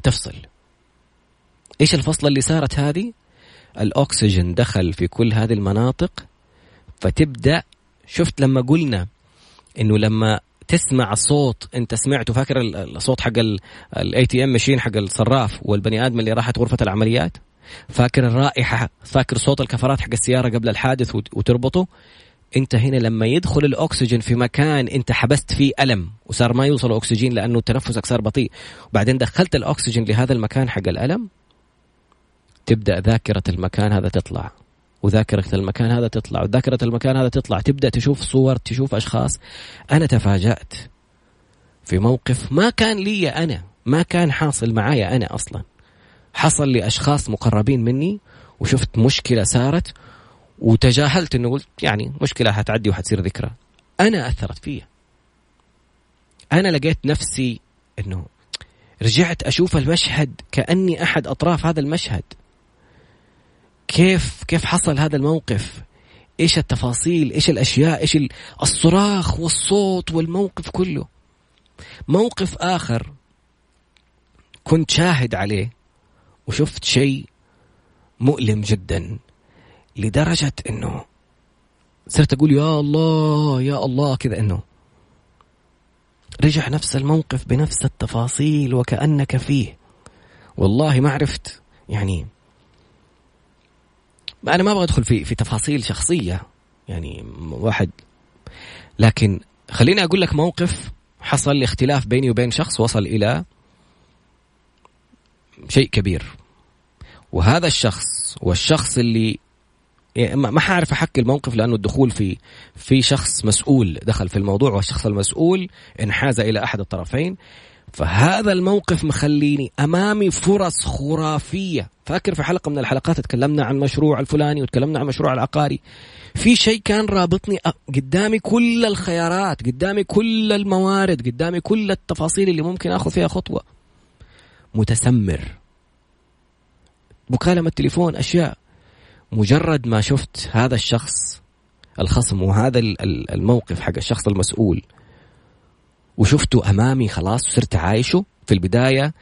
تفصل. إيش الفصلة اللي صارت هذه؟ الأكسجين دخل في كل هذه المناطق، فتبدأ. شفت لما قلنا إنه لما تسمع صوت أنت سمعته، فاكر الصوت حق الاي تي ام ماشين حق الصراف والبني آدم اللي راحت غرفة العمليات، فاكر الرائحة، فاكر صوت الكفرات حق السيارة قبل الحادث وتربطه. أنت هنا لما يدخل الأكسجين في مكان أنت حبست فيه ألم وصار ما يوصل أكسجين لأنه تنفسك صار بطيء، وبعدين دخلت الأكسجين لهذا المكان حق الألم، تبدأ ذاكرة المكان هذا تطلع، وذاكرة المكان هذا تطلع، وذاكرة المكان هذا تطلع. تبدأ تشوف صور، تشوف أشخاص. أنا تفاجأت في موقف ما كان لي أنا، ما كان حاصل معايا أنا أصلا، حصل لأشخاص مقربين مني، وشفت مشكلة صارت وتجاهلت، انه قلت يعني مشكلة هتعدي وحتصير ذكرى. انا اثرت فيها، انا لقيت نفسي انه رجعت اشوف المشهد كأني احد اطراف هذا المشهد. كيف كيف حصل هذا الموقف؟ ايش التفاصيل؟ ايش الاشياء؟ ايش الصراخ والصوت والموقف كله؟ موقف اخر كنت شاهد عليه وشفت شيء مؤلم جدا، لدرجة أنه صرت أقول يا الله يا الله كذا، أنه رجع نفس الموقف بنفس التفاصيل وكأنك فيه. والله ما عرفت، يعني أنا ما أبغى أدخل في في تفاصيل شخصية يعني واحد، لكن خليني أقول لك موقف حصل لاختلاف بيني وبين شخص وصل إلى شيء كبير. وهذا الشخص والشخص اللي ما حعرف أحكي الموقف لأنه الدخول في في شخص مسؤول دخل في الموضوع، والشخص المسؤول انحاز إلى أحد الطرفين. فهذا الموقف مخليني أمامي فرص خرافية. فاكر في حلقة من الحلقات تكلمنا عن مشروع الفلاني وتكلمنا عن مشروع العقاري، في شيء كان رابطني، قدامي كل الخيارات، قدامي كل الموارد، قدامي كل التفاصيل اللي ممكن أخذ فيها خطوة. متسمر، مكالمة تليفون، أشياء. مجرد ما شفت هذا الشخص الخصم وهذا الموقف حق الشخص المسؤول وشفته أمامي، خلاص صرت عايشه. في البداية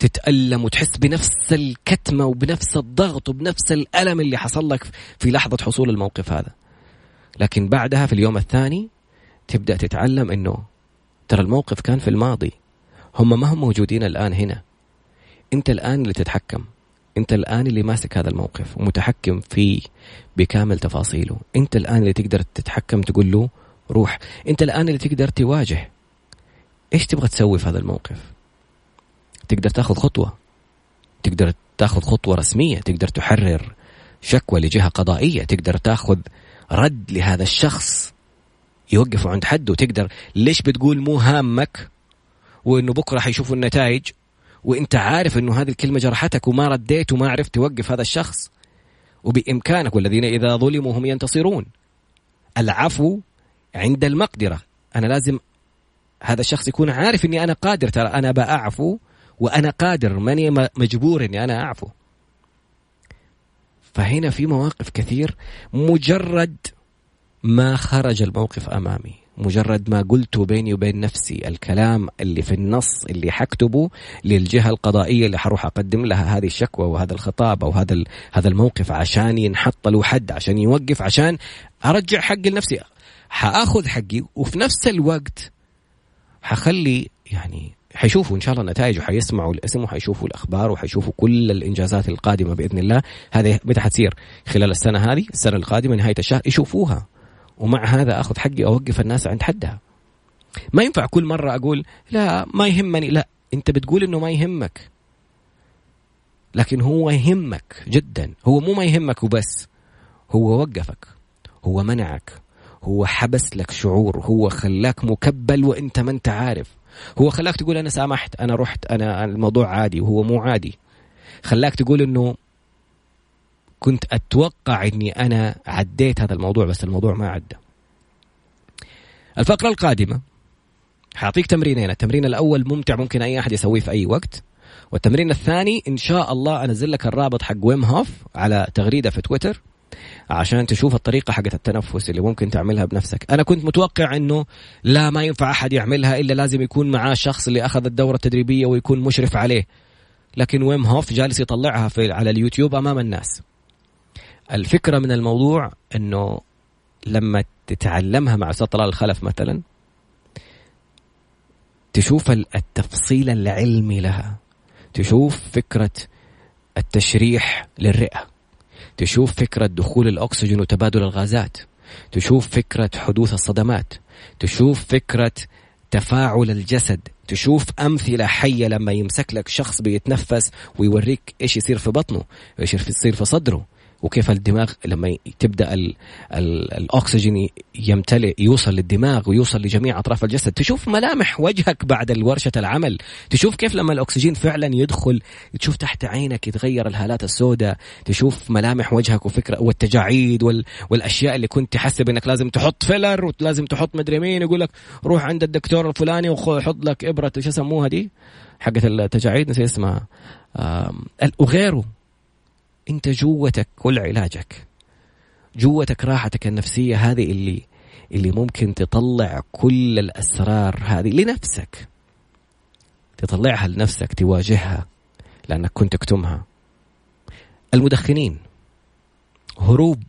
تتألم وتحس بنفس الكتمة وبنفس الضغط وبنفس الألم اللي حصل لك في لحظة حصول الموقف هذا. لكن بعدها في اليوم الثاني تبدأ تتعلم أنه ترى الموقف كان في الماضي، هم ما هم موجودين الآن هنا، أنت الآن اللي تتحكم، أنت الآن اللي ماسك هذا الموقف ومتحكم فيه بكامل تفاصيله، أنت الآن اللي تقدر تتحكم تقول له روح، أنت الآن اللي تقدر تواجه إيش تبغى تسوي في هذا الموقف. تقدر تاخذ خطوة، تقدر تاخذ خطوة رسمية، تقدر تحرر شكوى لجهة قضائية، تقدر تاخذ رد لهذا الشخص يوقفه عند حده، تقدر ليش بتقول مو هامك وإنه بكرة حيشوفوا النتائج وإنت عارف إنه هذه الكلمة جرحتك وما رديت وما عرفت توقف هذا الشخص. وبإمكانك والذين إذا ظلموا هم ينتصرون. العفو عند المقدرة، أنا لازم هذا الشخص يكون عارف إني أنا قادر، ترى أنا بأعفو وأنا قادر، ماني مجبور إني أنا أعفو. فهنا في مواقف كثير مجرد ما خرج الموقف أمامي، مجرد ما قلته بيني وبين نفسي، الكلام اللي في النص اللي حكتبه للجهة القضائية اللي حروح أقدم لها هذه الشكوى وهذا الخطاب أو هذا هذا الموقف عشان ينحط له حد، عشان يوقف، عشان أرجع حق لنفسي، حأخذ حقي وفي نفس الوقت حخلي يعني حيشوفوا إن شاء الله النتائج وحيسمعوا الاسم وحيشوفوا الأخبار وحيشوفوا كل الإنجازات القادمة بإذن الله. هذه متى حتصير؟ خلال السنة هذه، السنة القادمة، نهاية الشهر يشوفوها. ومع هذا أخذ حقي، أوقف الناس عند حدها. ما ينفع كل مرة أقول لا ما يهمني، لا أنت بتقول إنه ما يهمك، لكن هو يهمك جدا، هو مو ما يهمك وبس، هو وقفك، هو منعك، هو حبس لك شعور، هو خلاك مكبل وأنت ما أنت عارف، هو خلاك تقول أنا سامحت، أنا رحت، أنا الموضوع عادي، وهو مو عادي، خلاك تقول إنه كنت أتوقع أني أنا عديت هذا الموضوع بس الموضوع ما عدى. الفقرة القادمة حاعطيك تمرينين، التمرين الأول ممتع ممكن أي أحد يسويه في أي وقت، والتمرين الثاني إن شاء الله أنزل لك الرابط حق ويم هوف على تغريدة في تويتر عشان تشوف الطريقة حقت التنفس اللي ممكن تعملها بنفسك. أنا كنت متوقع أنه لا ما ينفع أحد يعملها إلا لازم يكون معاه شخص اللي أخذ الدورة التدريبية ويكون مشرف عليه، لكن ويم هوف جالس يطلعها في على اليوتيوب أمام الناس. الفكرة من الموضوع أنه لما تتعلمها مع أستاذ طلال الخلف مثلا تشوف التفصيل العلمي لها، تشوف فكرة التشريح للرئة، تشوف فكرة دخول الأكسجين وتبادل الغازات، تشوف فكرة حدوث الصدمات، تشوف فكرة تفاعل الجسد، تشوف أمثلة حية لما يمسك لك شخص بيتنفس ويوريك إيش يصير في بطنه، إيش يصير في صدره، وكيف الدماغ لما تبدأ ال ال الأكسجين يمتلئ يوصل للدماغ ويوصل لجميع أطراف الجسد. تشوف ملامح وجهك بعد الورشة العمل، تشوف كيف لما الأكسجين فعلا يدخل تشوف تحت عينك يتغير الهالات السوداء، تشوف ملامح وجهك وفكرة والتجاعيد وال والأشياء اللي كنت تحسب أنك لازم تحط فيلر ولازم تحط مدري مين يقول لك روح عند الدكتور الفلاني وحط لك إبرة شو يسموها دي حقت التجاعيد نسي اسمها وغيره. انت جوتك كل علاجك، جوتك راحتك النفسية هذه اللي اللي ممكن تطلع كل الأسرار هذه لنفسك، تطلعها لنفسك، تواجهها لأنك كنت تكتمها. المدخنين هروب،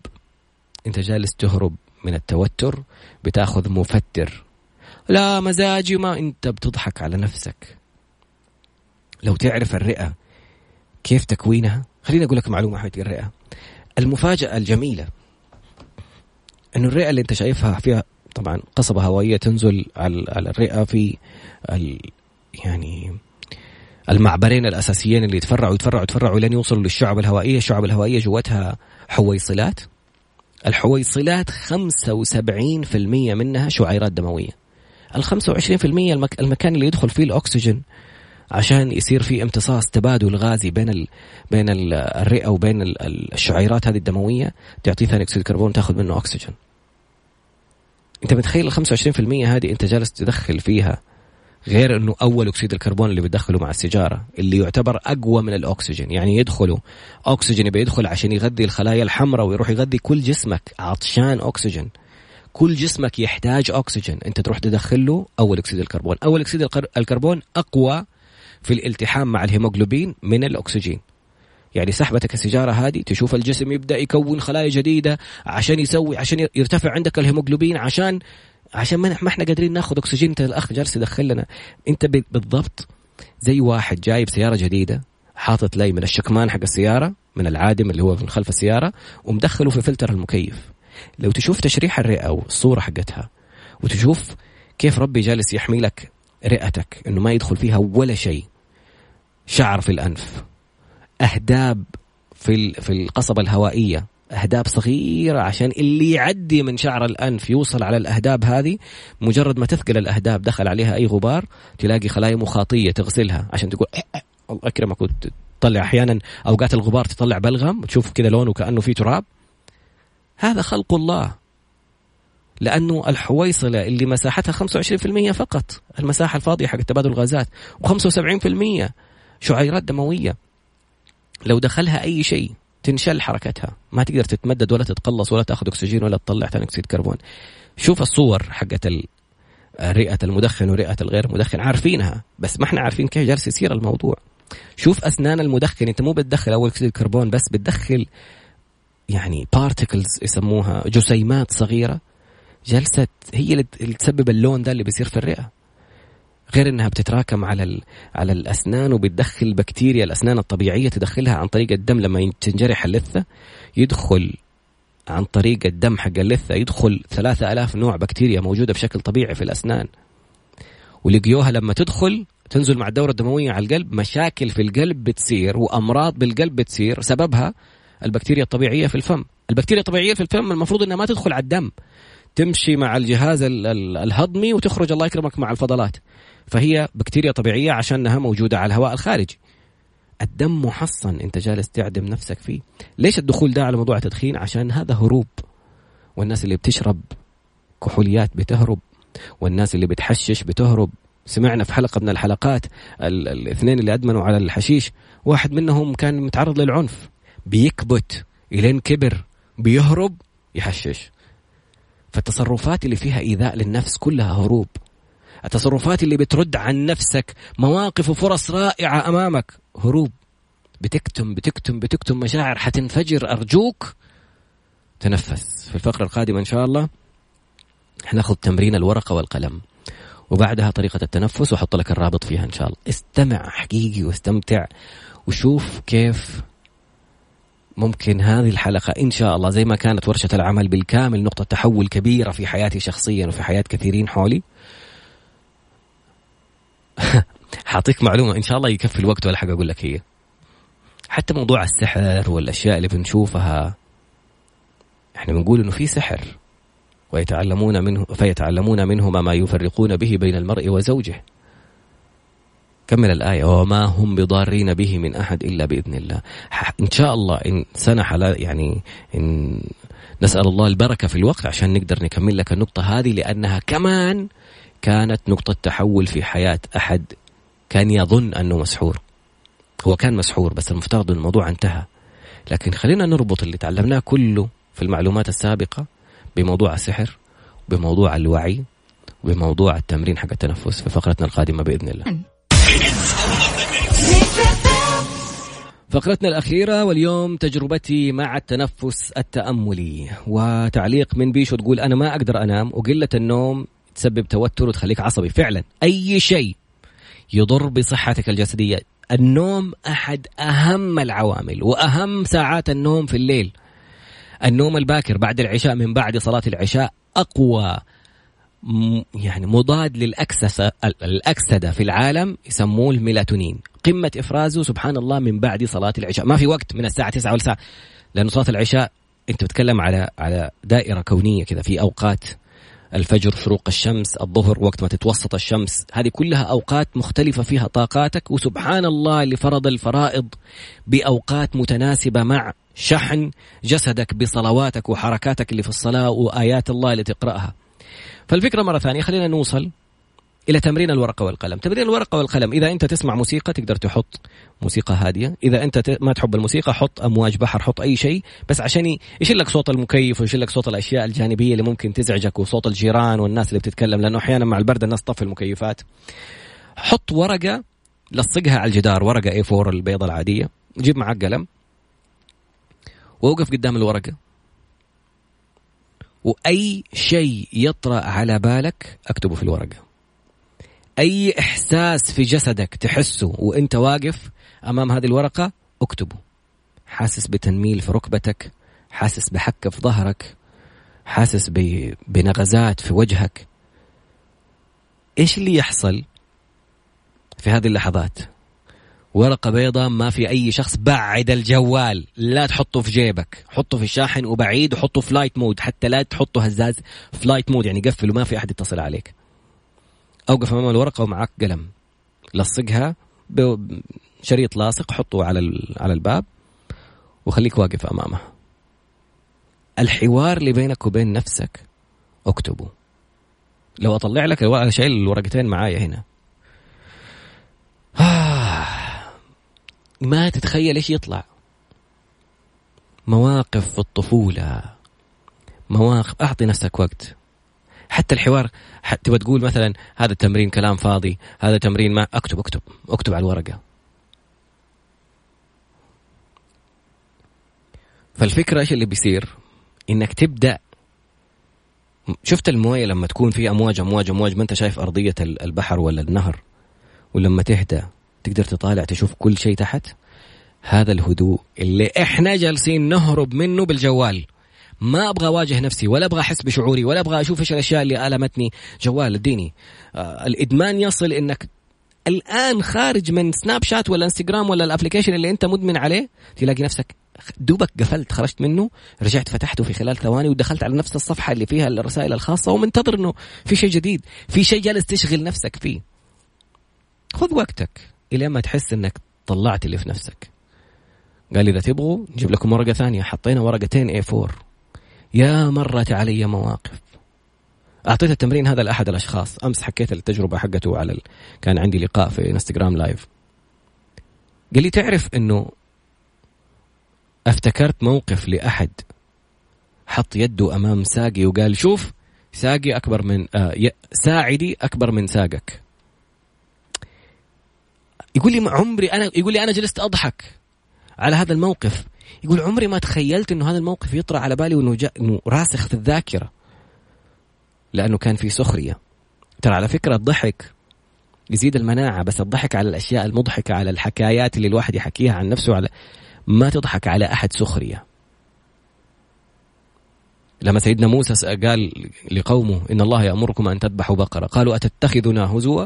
انت جالس تهرب من التوتر، بتاخذ مفتر، لا مزاجي ما، انت بتضحك على نفسك. لو تعرف الرئة كيف تكوينها، خليني أقول لك معلومة حقت الرئة. المفاجأة الجميلة أن الرئة اللي أنت شايفها فيها طبعا قصبة هوائية تنزل على الرئة في ال يعني المعبرين الأساسيين اللي يتفرعوا يتفرعوا يتفرعوا لين يوصلوا للشعب الهوائية. الشعب الهوائية جواتها حويصلات، الحويصلات خمسة وسبعين بالمئة منها شعيرات دموية، الخمسة وعشرين بالمئة المكان اللي يدخل فيه الأكسجين عشان يصير في امتصاص تبادل غازي بين ال... بين الرئة وبين الشعيرات هذه الدموية، تعطيه ثاني أكسيد الكربون تأخذ منه أكسجين. أنت متخيل ال خمسة وعشرين بالمئة هذه أنت جالس تدخل فيها، غير أنه أول أكسيد الكربون اللي بتدخله مع السيجارة اللي يعتبر أقوى من الأكسجين، يعني يدخله أكسجين بيدخل عشان يغذي الخلايا الحمراء ويروح يغذي كل جسمك، عطشان أكسجين، كل جسمك يحتاج أكسجين، أنت تروح تدخله أول أكسيد الكربون. أول أكسيد الكربون أقوى في الالتحام مع الهيموغلوبين من الأكسجين. يعني سحبتك السيجارة هذه تشوف الجسم يبدأ يكون خلايا جديدة عشان يسوي عشان يرتفع عندك الهيموغلوبين عشان عشان ما احنا قادرين ناخذ أكسجين. انت الأخ جالس يدخل لنا انت بالضبط زي واحد جايب سيارة جديدة حاطط لي من الشكمان حق السيارة من العادم اللي هو من خلف السيارة ومدخله في فلتر المكيف. لو تشوف تشريح الرئة والصورة حقتها وتشوف كيف ربي جالس يحمي لك رئتك انه ما يدخل فيها ولا شيء، شعر في الأنف، أهداب في في القصبة الهوائية، أهداب صغيرة عشان اللي يعدي من شعر الأنف يوصل على الأهداب هذه. مجرد ما تثقل الأهداب دخل عليها أي غبار تلاقي خلايا مخاطية تغسلها عشان تقول الله أكرمك. تطلع أحيانا أوقات الغبار تطلع بلغم تشوف كذا لونه كأنه فيه تراب. هذا خلق الله، لأنه الحويصلة اللي مساحتها خمسة وعشرين بالمئة فقط المساحة الفاضية حق تبادل الغازات وخمسة وسبعين بالمئة شعيرات دموية لو دخلها أي شيء تنشل حركتها، ما تقدر تتمدد ولا تتقلص ولا تأخذ أكسجين ولا تطلع ثاني أكسيد كربون. شوف الصور حقت الرئة المدخن ورئة الغير مدخن عارفينها، بس ما احنا عارفين كيف جالس يصير الموضوع. شوف أسنان المدخن، انت مو بتدخل أول أكسيد كربون بس، بتدخل يعني particles يسموها جسيمات صغيرة جلسة هي اللي تسبب اللون ده اللي بيصير في الرئة. غير انها بتتراكم على على الاسنان وبتدخل بكتيريا الاسنان الطبيعيه تدخلها عن طريق الدم. لما تنجرح اللثه يدخل عن طريق الدم حق اللثه يدخل ثلاثة آلاف نوع بكتيريا موجوده بشكل طبيعي في الاسنان، ولقيوها لما تدخل تنزل مع الدوره الدمويه على القلب، مشاكل في القلب بتصير وامراض بالقلب بتصير سببها البكتيريا الطبيعيه في الفم. البكتيريا الطبيعيه في الفم المفروض انها ما تدخل على الدم، تمشي مع الجهاز الهضمي وتخرج الله يكرمك مع الفضلات، فهي بكتيريا طبيعية عشانها موجودة على الهواء الخارجي. الدم محصن، انت جالس تعدم نفسك فيه. ليش الدخول ده على موضوع التدخين؟ عشان هذا هروب، والناس اللي بتشرب كحوليات بتهرب، والناس اللي بتحشش بتهرب. سمعنا في حلقة من الحلقات الاثنين اللي أدمنوا على الحشيش، واحد منهم كان متعرض للعنف، بيكبت إلين كبر، بيهرب يحشش. فالتصرفات اللي فيها إيذاء للنفس كلها هروب. التصرفات اللي بترد عن نفسك مواقف وفرص رائعة أمامك هروب. بتكتم بتكتم بتكتم مشاعر حتنفجر. أرجوك تنفس. في الفقرة القادمة إن شاء الله حناخذ تمرين الورقة والقلم، وبعدها طريقة التنفس، وحط لك الرابط فيها إن شاء الله. استمع حقيقي واستمتع وشوف كيف ممكن هذه الحلقة إن شاء الله زي ما كانت ورشة العمل بالكامل نقطة تحول كبيرة في حياتي شخصيا وفي حياة كثيرين حولي. حاعطيك معلومة إن شاء الله يكفي الوقت ولا حاجة أقول لك هي. حتى موضوع السحر والأشياء اللي بنشوفها، إحنا بنقول إنه في سحر، ويتعلمون منه فيتعلمون منهما ما يفرقون به بين المرء وزوجه. كمل الآية، وما هم بضارين به من أحد إلا بإذن الله. إن شاء الله إن سنح يعني إن نسأل الله البركة في الوقت عشان نقدر نكمل لك النقطة هذه، لأنها كمان كانت نقطة تحول في حياة أحد كان يظن أنه مسحور. هو كان مسحور بس المفترض أن الموضوع انتهى، لكن خلينا نربط اللي تعلمناه كله في المعلومات السابقة بموضوع السحر وبموضوع الوعي وبموضوع التمرين حق التنفس في فقرتنا القادمة بإذن الله. فقرتنا الأخيرة واليوم تجربتي مع التنفس التأملي. وتعليق من بيشو تقول أنا ما أقدر أنام، وقلة النوم تسبب توتر وتخليك عصبي. فعلا أي شيء يضر بصحتك الجسدية. النوم أحد أهم العوامل وأهم ساعات النوم في الليل. النوم الباكر بعد العشاء من بعد صلاة العشاء أقوى يعني مضاد للأكسدة في العالم، يسموه الميلاتونين. قمة إفرازه سبحان الله من بعد صلاة العشاء. ما في وقت من الساعة تسعة والساعة، لأن صلاة العشاء أنت بتكلم على على دائرة كونية كذا، في أوقات الفجر، شروق الشمس، الظهر، وقت ما تتوسط الشمس، هذه كلها أوقات مختلفة فيها طاقاتك. وسبحان الله اللي فرض الفرائض بأوقات متناسبة مع شحن جسدك بصلواتك وحركاتك اللي في الصلاة وآيات الله اللي تقرأها. فالفكرة مرة ثانية خلينا نوصل إلى تمرين الورقة والقلم. تمرين الورقة والقلم، إذا أنت تسمع موسيقى تقدر تحط موسيقى هادية، إذا أنت ما تحب الموسيقى حط أمواج بحر، حط أي شيء بس عشان يشيلك صوت المكيف ويشيلك صوت الأشياء الجانبية اللي ممكن تزعجك وصوت الجيران والناس اللي بتتكلم، لأنه أحيانا مع البرد الناس تطفي المكيفات. حط ورقة لصقها على الجدار ورقة إيه فور البيضة العادية، جيب معك قلم ووقف قدام الورقة وأي شيء يطرأ على بالك أكتبه في الورقة. أي إحساس في جسدك تحسه وإنت واقف أمام هذه الورقة أكتبه. حاسس بتنميل في ركبتك، حاسس بحكة في ظهرك، حاسس بنغزات في وجهك، إيش اللي يحصل في هذه اللحظات؟ ورقة بيضاء ما في أي شخص. بعد الجوال، لا تحطه في جيبك، حطه في الشاحن وبعيد، وحطه فلايت مود، حتى لا تحطه هزاز فلايت مود، يعني قفله ما في أحد يتصل عليك. أوقف أمام الورقة ومعك قلم، لصقها بشريط لاصق، حطه على على الباب وخليك واقف أمامها. الحوار اللي بينك وبين نفسك اكتبه. لو أطلع لك الورقة، شايل الورقتين معايا هنا، ما تتخيل إيش يطلع. مواقف في الطفولة، مواقف. أعطي نفسك وقت. حتى الحوار، حتى بتقول مثلا هذا التمرين كلام فاضي، هذا تمرين ما أكتب أكتب أكتب على الورقة. فالفكرة إيش اللي بيصير؟ إنك تبدأ. شفت الموية لما تكون في أمواج أمواج أمواج، ما أنت شايف أرضية البحر ولا النهر، ولما تهدأ تقدر تطالع تشوف كل شيء تحت. هذا الهدوء اللي إحنا جالسين نهرب منه بالجوال. ما أبغى أواجه نفسي، ولا أبغى أحس بشعوري، ولا أبغى أشوف إيش الأشياء اللي ألمتني. جوال اديني. آه الإدمان يصل إنك الآن خارج من سناب شات ولا إنستغرام ولا الأبليكيشن اللي أنت مدمن عليه، تلاقي نفسك دوبك قفلت، خرجت منه، رجعت فتحته في خلال ثواني ودخلت على نفس الصفحة اللي فيها الرسائل الخاصة ومنتظر إنه في شيء جديد، في شيء جالس تشغل نفسك فيه. خذ وقتك إلى ما تحس إنك طلعت اللي في نفسك. قال إذا تبغوا نجيب لكم ورقة ثانية. حطينا ورقتين إيه فور. يا مرت علي مواقف. أعطيت التمرين هذا لأحد الأشخاص أمس، حكيت التجربة حقته على ال... كان عندي لقاء في إنستغرام لايف. قال لي تعرف إنه افتكرت موقف لأحد حط يده أمام ساقي وقال شوف ساقي أكبر من آه ساعدي أكبر من ساقك. يقول لي عمري أنا يقول لي أنا جلست أضحك على هذا الموقف. يقول عمري ما تخيلت إنه هذا الموقف يطرأ على بالي وإنه جا... إنه راسخ في الذاكرة، لأنه كان في سخرية. ترى على فكرة الضحك يزيد المناعة، بس الضحك على الأشياء المضحكة، على الحكايات اللي الواحد يحكيها عن نفسه، على ما تضحك على أحد سخرية. لما سيدنا موسى قال لقومه إن الله يأمركم أن تذبحوا بقرة، قالوا أتتخذنا هزوا،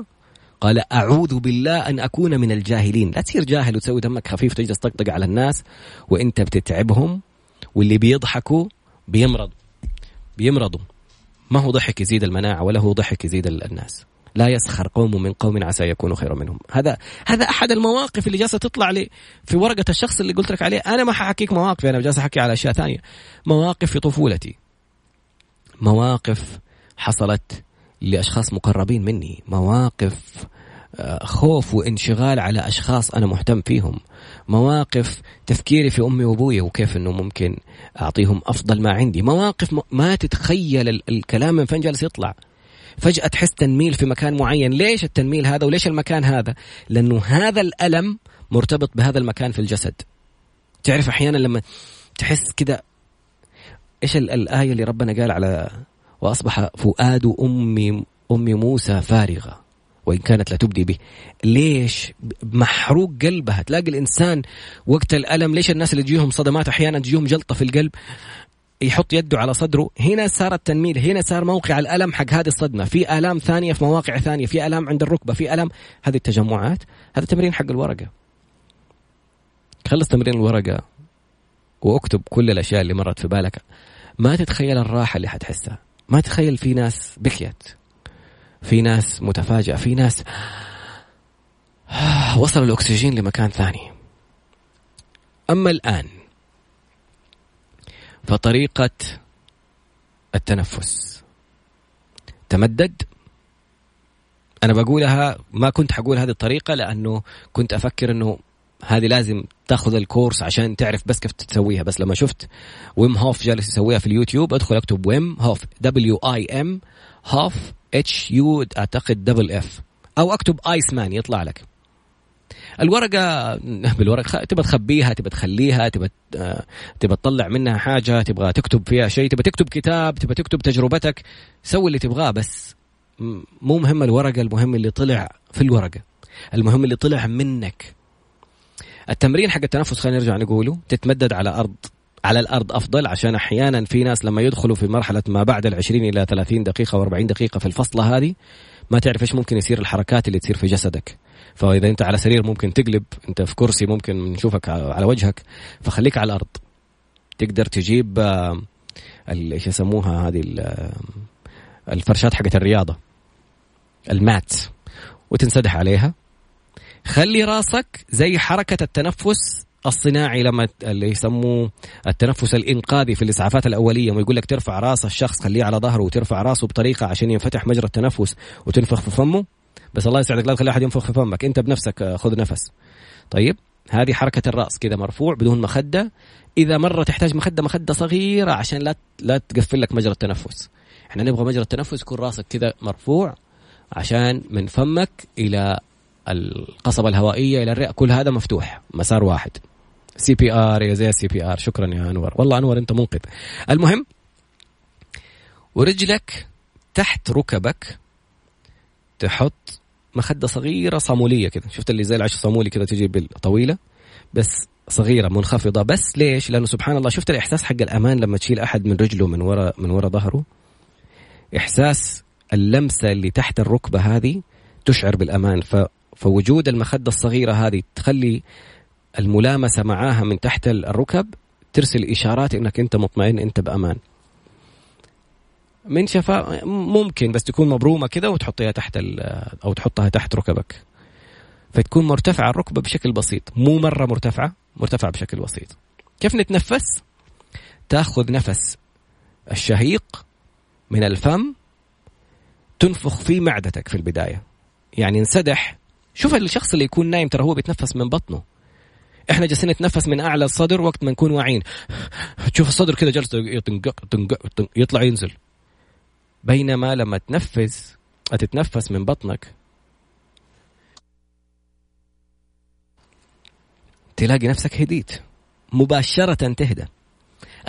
قال أعوذ بالله أن أكون من الجاهلين. لا تصير جاهل وتسوي دمك خفيف تجلس تطقطق على الناس وإنت بتتعبهم، واللي بيضحكوا بيمرضوا بيمرضوا ما هو ضحك يزيد المناعة ولا هو ضحك يزيد الناس. لا يسخر قوم من قوم عسى يكونوا خيرا منهم. هذا هذا أحد المواقف اللي جالسة تطلع لي في ورقة الشخص اللي قلت لك عليه. أنا ما ححكيك مواقف، أنا جالسة أحكي على أشياء ثانية. مواقف في طفولتي، مواقف حصلت لأشخاص مقربين مني، مواقف خوف وانشغال على أشخاص أنا مهتم فيهم، مواقف تفكيري في أمي وأبوي وكيف أنه ممكن أعطيهم أفضل ما عندي، مواقف ما تتخيل الكلام من فين جالس يطلع. فجأة تحس تنميل في مكان معين. ليش التنميل هذا وليش المكان هذا؟ لأنه هذا الألم مرتبط بهذا المكان في الجسد. تعرف أحيانا لما تحس كده، إيش الآية اللي ربنا قال على وأصبح فؤاد أمي أمي موسى فارغة وإن كانت لا تبدي به. ليش محروق قلبها؟ تلاقي الإنسان وقت الألم، ليش الناس اللي تجيهم صدمات أحيانا تجيهم جلطة في القلب يحط يده على صدره؟ هنا صار التنميل، هنا صار موقع الألم حق هذه الصدمة. في آلام ثانية في مواقع ثانية، في آلام عند الركبة، في آلام هذه التجمعات. هذا تمرين حق الورقة. خلص تمرين الورقة وأكتب كل الأشياء اللي مرت في بالك. ما تتخيل الراحة اللي حتحسها. ما تتخيل، في ناس بكيت، في ناس متفاجئة، في ناس وصل الأكسجين لمكان ثاني. أما الآن فطريقة التنفس، تمدد. أنا بقولها، ما كنت حقول هذه الطريقة لأنه كنت أفكر أنه هذه لازم تأخذ الكورس عشان تعرف بس كيف تسويها. بس لما شفت ويم هوف جالس يسويها في اليوتيوب، أدخل أكتب ويم هوف دبليو آي إم هوف اتش يو أعتقد دبل إف، أو أكتب آيس مان يطلع لك. الورقة بالورقة تبى تخبيها, تبى تخليها, تبى تبى تطلع منها حاجة, تبغى تكتب فيها شيء, تبى تكتب كتاب, تبى تكتب تجربتك, سوي اللي تبغاه, بس مو مهم الورقة, المهم اللي طلع في الورقة, المهم اللي طلع منك. التمرين حق التنفس خلينا نرجع نقوله, تتمدد على أرض على الأرض أفضل, عشان أحيانا في ناس لما يدخلوا في مرحلة ما بعد العشرين إلى ثلاثين دقيقة وأربعين دقيقة في الفصلة هذه ما تعرف إيش ممكن يصير الحركات اللي تصير في جسدك. فإذا أنت على سرير ممكن تقلب, أنت في كرسي ممكن نشوفك على وجهك, فخليك على الأرض. تقدر تجيب إيش يسموها هذه الفرشات حقة الرياضة, المات, وتنسدح عليها. خلي راسك زي حركة التنفس الصناعي لما اللي يسموه التنفس الإنقاذي في الإسعافات الأولية, ويقول لك ترفع راس الشخص خليه على ظهره وترفع راسه بطريقة عشان ينفتح مجرى التنفس وتنفخ في فمه. بس الله يسعدك, لا تخلي أحد ينفخ في فمك, أنت بنفسك خذ نفس. طيب, هذه حركة الرأس كذا مرفوع بدون مخدة. إذا مرة تحتاج مخدة, مخدة صغيرة عشان لا لا تقفل لك مجرى التنفس. إحنا نبغى مجرى التنفس يكون راسك كذا مرفوع, عشان من فمك إلى القصبة الهوائية إلى الرئة كل هذا مفتوح, مسار واحد. سي بي آر يا زي سي بي آر. شكرا يا أنور, والله أنور أنت منقذ. المهم, ورجلك تحت ركبك تحط مخدة صغيرة صامولية كده, شفت اللي زي العش الصامولي كده, تجي بالطويلة بس صغيرة منخفضة. بس ليش؟ لأنه سبحان الله, شفت الإحساس حق الأمان لما تشيل أحد من رجله من وراء من وراء ظهره, إحساس اللمسة اللي تحت الركبة هذه تشعر بالأمان. ف فوجود المخدة الصغيرة هذه تخلي الملامسة معاها من تحت الركب ترسل إشارات إنك أنت مطمئن, أنت بأمان. من شفا ممكن بس تكون مبرومة كده وتحطيها تحت أو تحطها تحت ركبك, فتكون مرتفعة الركبة بشكل بسيط, مو مرة مرتفعة, مرتفعة بشكل بسيط. كيف نتنفس؟ تأخذ نفس الشهيق من الفم, تنفخ في معدتك في البداية, يعني انسدح. شوف الشخص اللي يكون نايم ترى هو بيتنفس من بطنه, احنا جالسين نتنفس من اعلى الصدر وقت ما نكون واعين. تشوف الصدر كده جالس يطنق يطنق يطلع ينزل, بينما لما تنفس تتنفس من بطنك تلاقي نفسك هديت مباشرة, تهدى.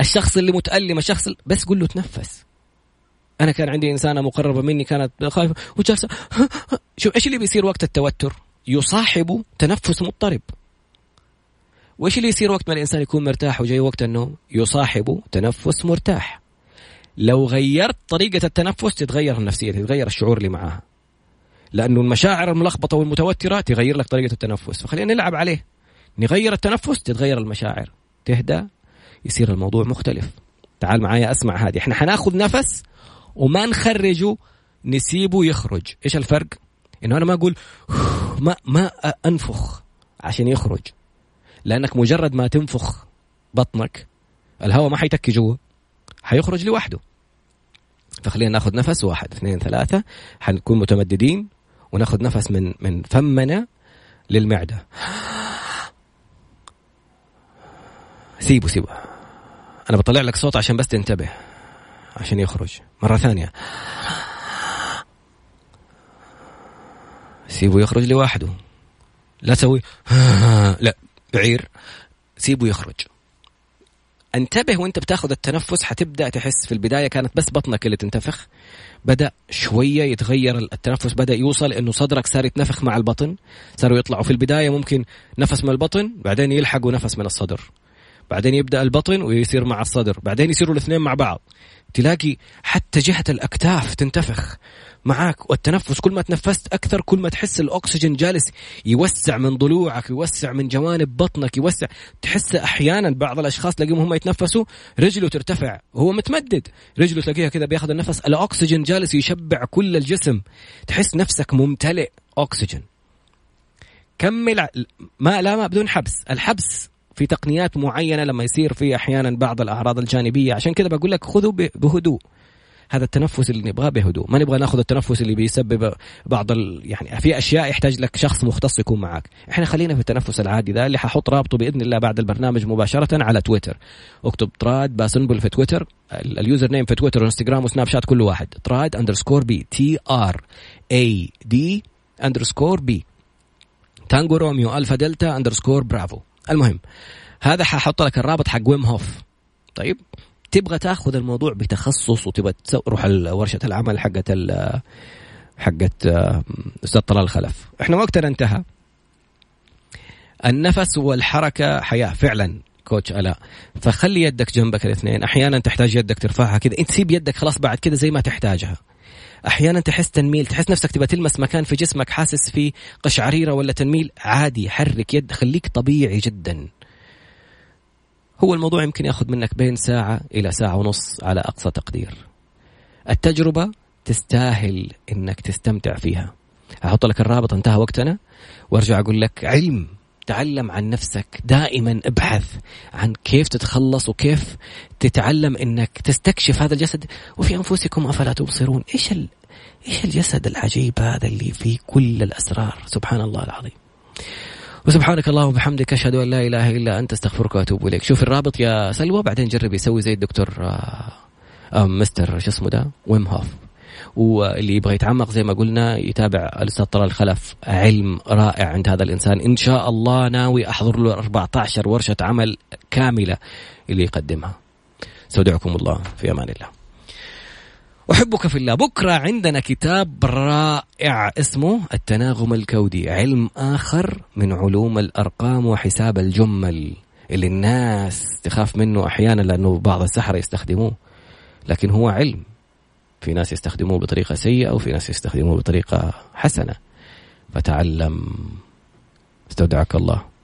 الشخص اللي متألم, الشخص بس قل له تنفس. أنا كان عندي إنسانة مقربة مني كانت خايفة وجالسة, شوف إيش اللي بيصير وقت التوتر, يصاحبه تنفس مضطرب. وإيش اللي يصير وقت ما الإنسان يكون مرتاح وجاي وقت النوم, يصاحبه تنفس مرتاح. لو غيرت طريقة التنفس تتغير النفسية, تتغير الشعور اللي معاها, لأنه المشاعر الملخبطة والمتوترة تغير لك طريقة التنفس. فخلينا نلعب عليه, نغير التنفس تتغير المشاعر, تهدأ, يصير الموضوع مختلف. تعال معايا أسمع هذه. إحنا حناخذ نفس وما نخرجه, نسيبه يخرج. إيش الفرق؟ إنه أنا ما أقول ما ما أنفخ عشان يخرج, لأنك مجرد ما تنفخ بطنك الهواء ما حيتكي جوه, حيخرج لوحده. فخلينا ناخذ نفس, واحد اثنين ثلاثة, حنكون متمددين وناخذ نفس من من فمنا للمعدة. سيبه سيبه, أنا بطلع لك صوت عشان بس تنتبه عشان يخرج. مرة ثانية, سيبه يخرج لوحده, لا تسوي لا بعير, سيبه يخرج. انتبه وانت بتاخذ التنفس, حتبدأ تحس. في البداية كانت بس بطنك اللي تنتفخ, بدأ شوية يتغير التنفس, بدأ يوصل انه صدرك صار يتنفخ مع البطن, صاروا يطلعوا في البداية ممكن نفس من البطن, بعدين يلحقوا نفس من الصدر, بعدين يبدأ البطن ويصير مع الصدر, بعدين يصيروا الاثنين مع بعض. تلاقي حتى جهة الأكتاف تنتفخ معاك. والتنفس كل ما تنفست أكثر كل ما تحس الأكسجين جالس يوسع من ضلوعك, يوسع من جوانب بطنك, يوسع. تحس أحيانا بعض الأشخاص تلاقيهم هم يتنفسوا رجله ترتفع وهو متمدد, رجله تلاقيها كذا بياخذ النفس, الأكسجين جالس يشبع كل الجسم, تحس نفسك ممتلئ أكسجين. كمل, ما لا ما بدون حبس. الحبس في تقنيات معينة لما يصير في أحيانا بعض الأعراض الجانبية, عشان كده بقول لك خذوا بهدوء. هذا التنفس اللي نبغاه بهدوء, ما نبغى ناخذ التنفس اللي بيسبب بعض ال... يعني في أشياء يحتاج لك شخص مختص يكون معك. احنا خلينا في التنفس العادي ذا, اللي ححط رابطه بإذن الله بعد البرنامج مباشرة على تويتر. اكتب تراد باسنبل في تويتر, اليوزر نيم في تويتر وانستغرام وسناب شات كله واحد, تراد أندرسكور بي, تي آر إيه دي أندرسكور بي. تانجو روميو ألفا دلتا أندرسكور برافو. المهم هذا ححط لك الرابط حق ويم هوف. طيب تبغى تاخذ الموضوع بتخصص وتبغى تروح ورشة العمل حقت حقت أستاذ طلال خلف. احنا وقتنا انتهى. النفس والحركة حياة فعلا كوتش ألا. فخلي يدك جنبك الاثنين. أحيانا تحتاج يدك ترفعها كده، انت سيب يدك خلاص بعد كده زي ما تحتاجها. أحيانا تحس تنميل، تحس نفسك تبى تلمس مكان في جسمك، حاسس في قشعريرة ولا تنميل، عادي حرك يد، خليك طبيعي جدا. هو الموضوع يمكن يأخذ منك بين ساعة إلى ساعة ونص على أقصى تقدير. التجربة تستاهل إنك تستمتع فيها. أحط لك الرابط، انتهى وقتنا. وارجع أقول لك علم، تعلم عن نفسك دائما، ابحث عن كيف تتخلص وكيف تتعلم إنك تستكشف هذا الجسد. وفي أنفسكم أفلا تبصرون. إيش ال... إيش الجسد العجيب هذا اللي فيه كل الأسرار، سبحان الله العظيم. وسبحانك الله وبحمدك، أشهد أن لا إله إلا أنت، استغفرك وأتوب إليك. شوف الرابط يا سلوى، بعدين جرب يسوي زي الدكتور مستر شو اسمه ده ويم هوف. واللي يبغى يتعمق زي ما قلنا يتابع الأستاذ طلال خلف، علم رائع عند هذا الإنسان. إن شاء الله ناوي أحضر له أربعة عشر ورشة عمل كاملة اللي يقدمها. استودعكم الله في أمان الله، أحبك في الله. بكرة عندنا كتاب رائع اسمه التناغم الكودي، علم آخر من علوم الأرقام وحساب الجمل، اللي الناس تخاف منه أحيانا لأنه بعض السحرة يستخدموه، لكن هو علم. في ناس يستخدموه بطريقة سيئة وفي ناس يستخدموه بطريقة حسنة، فتعلم. استودعك الله.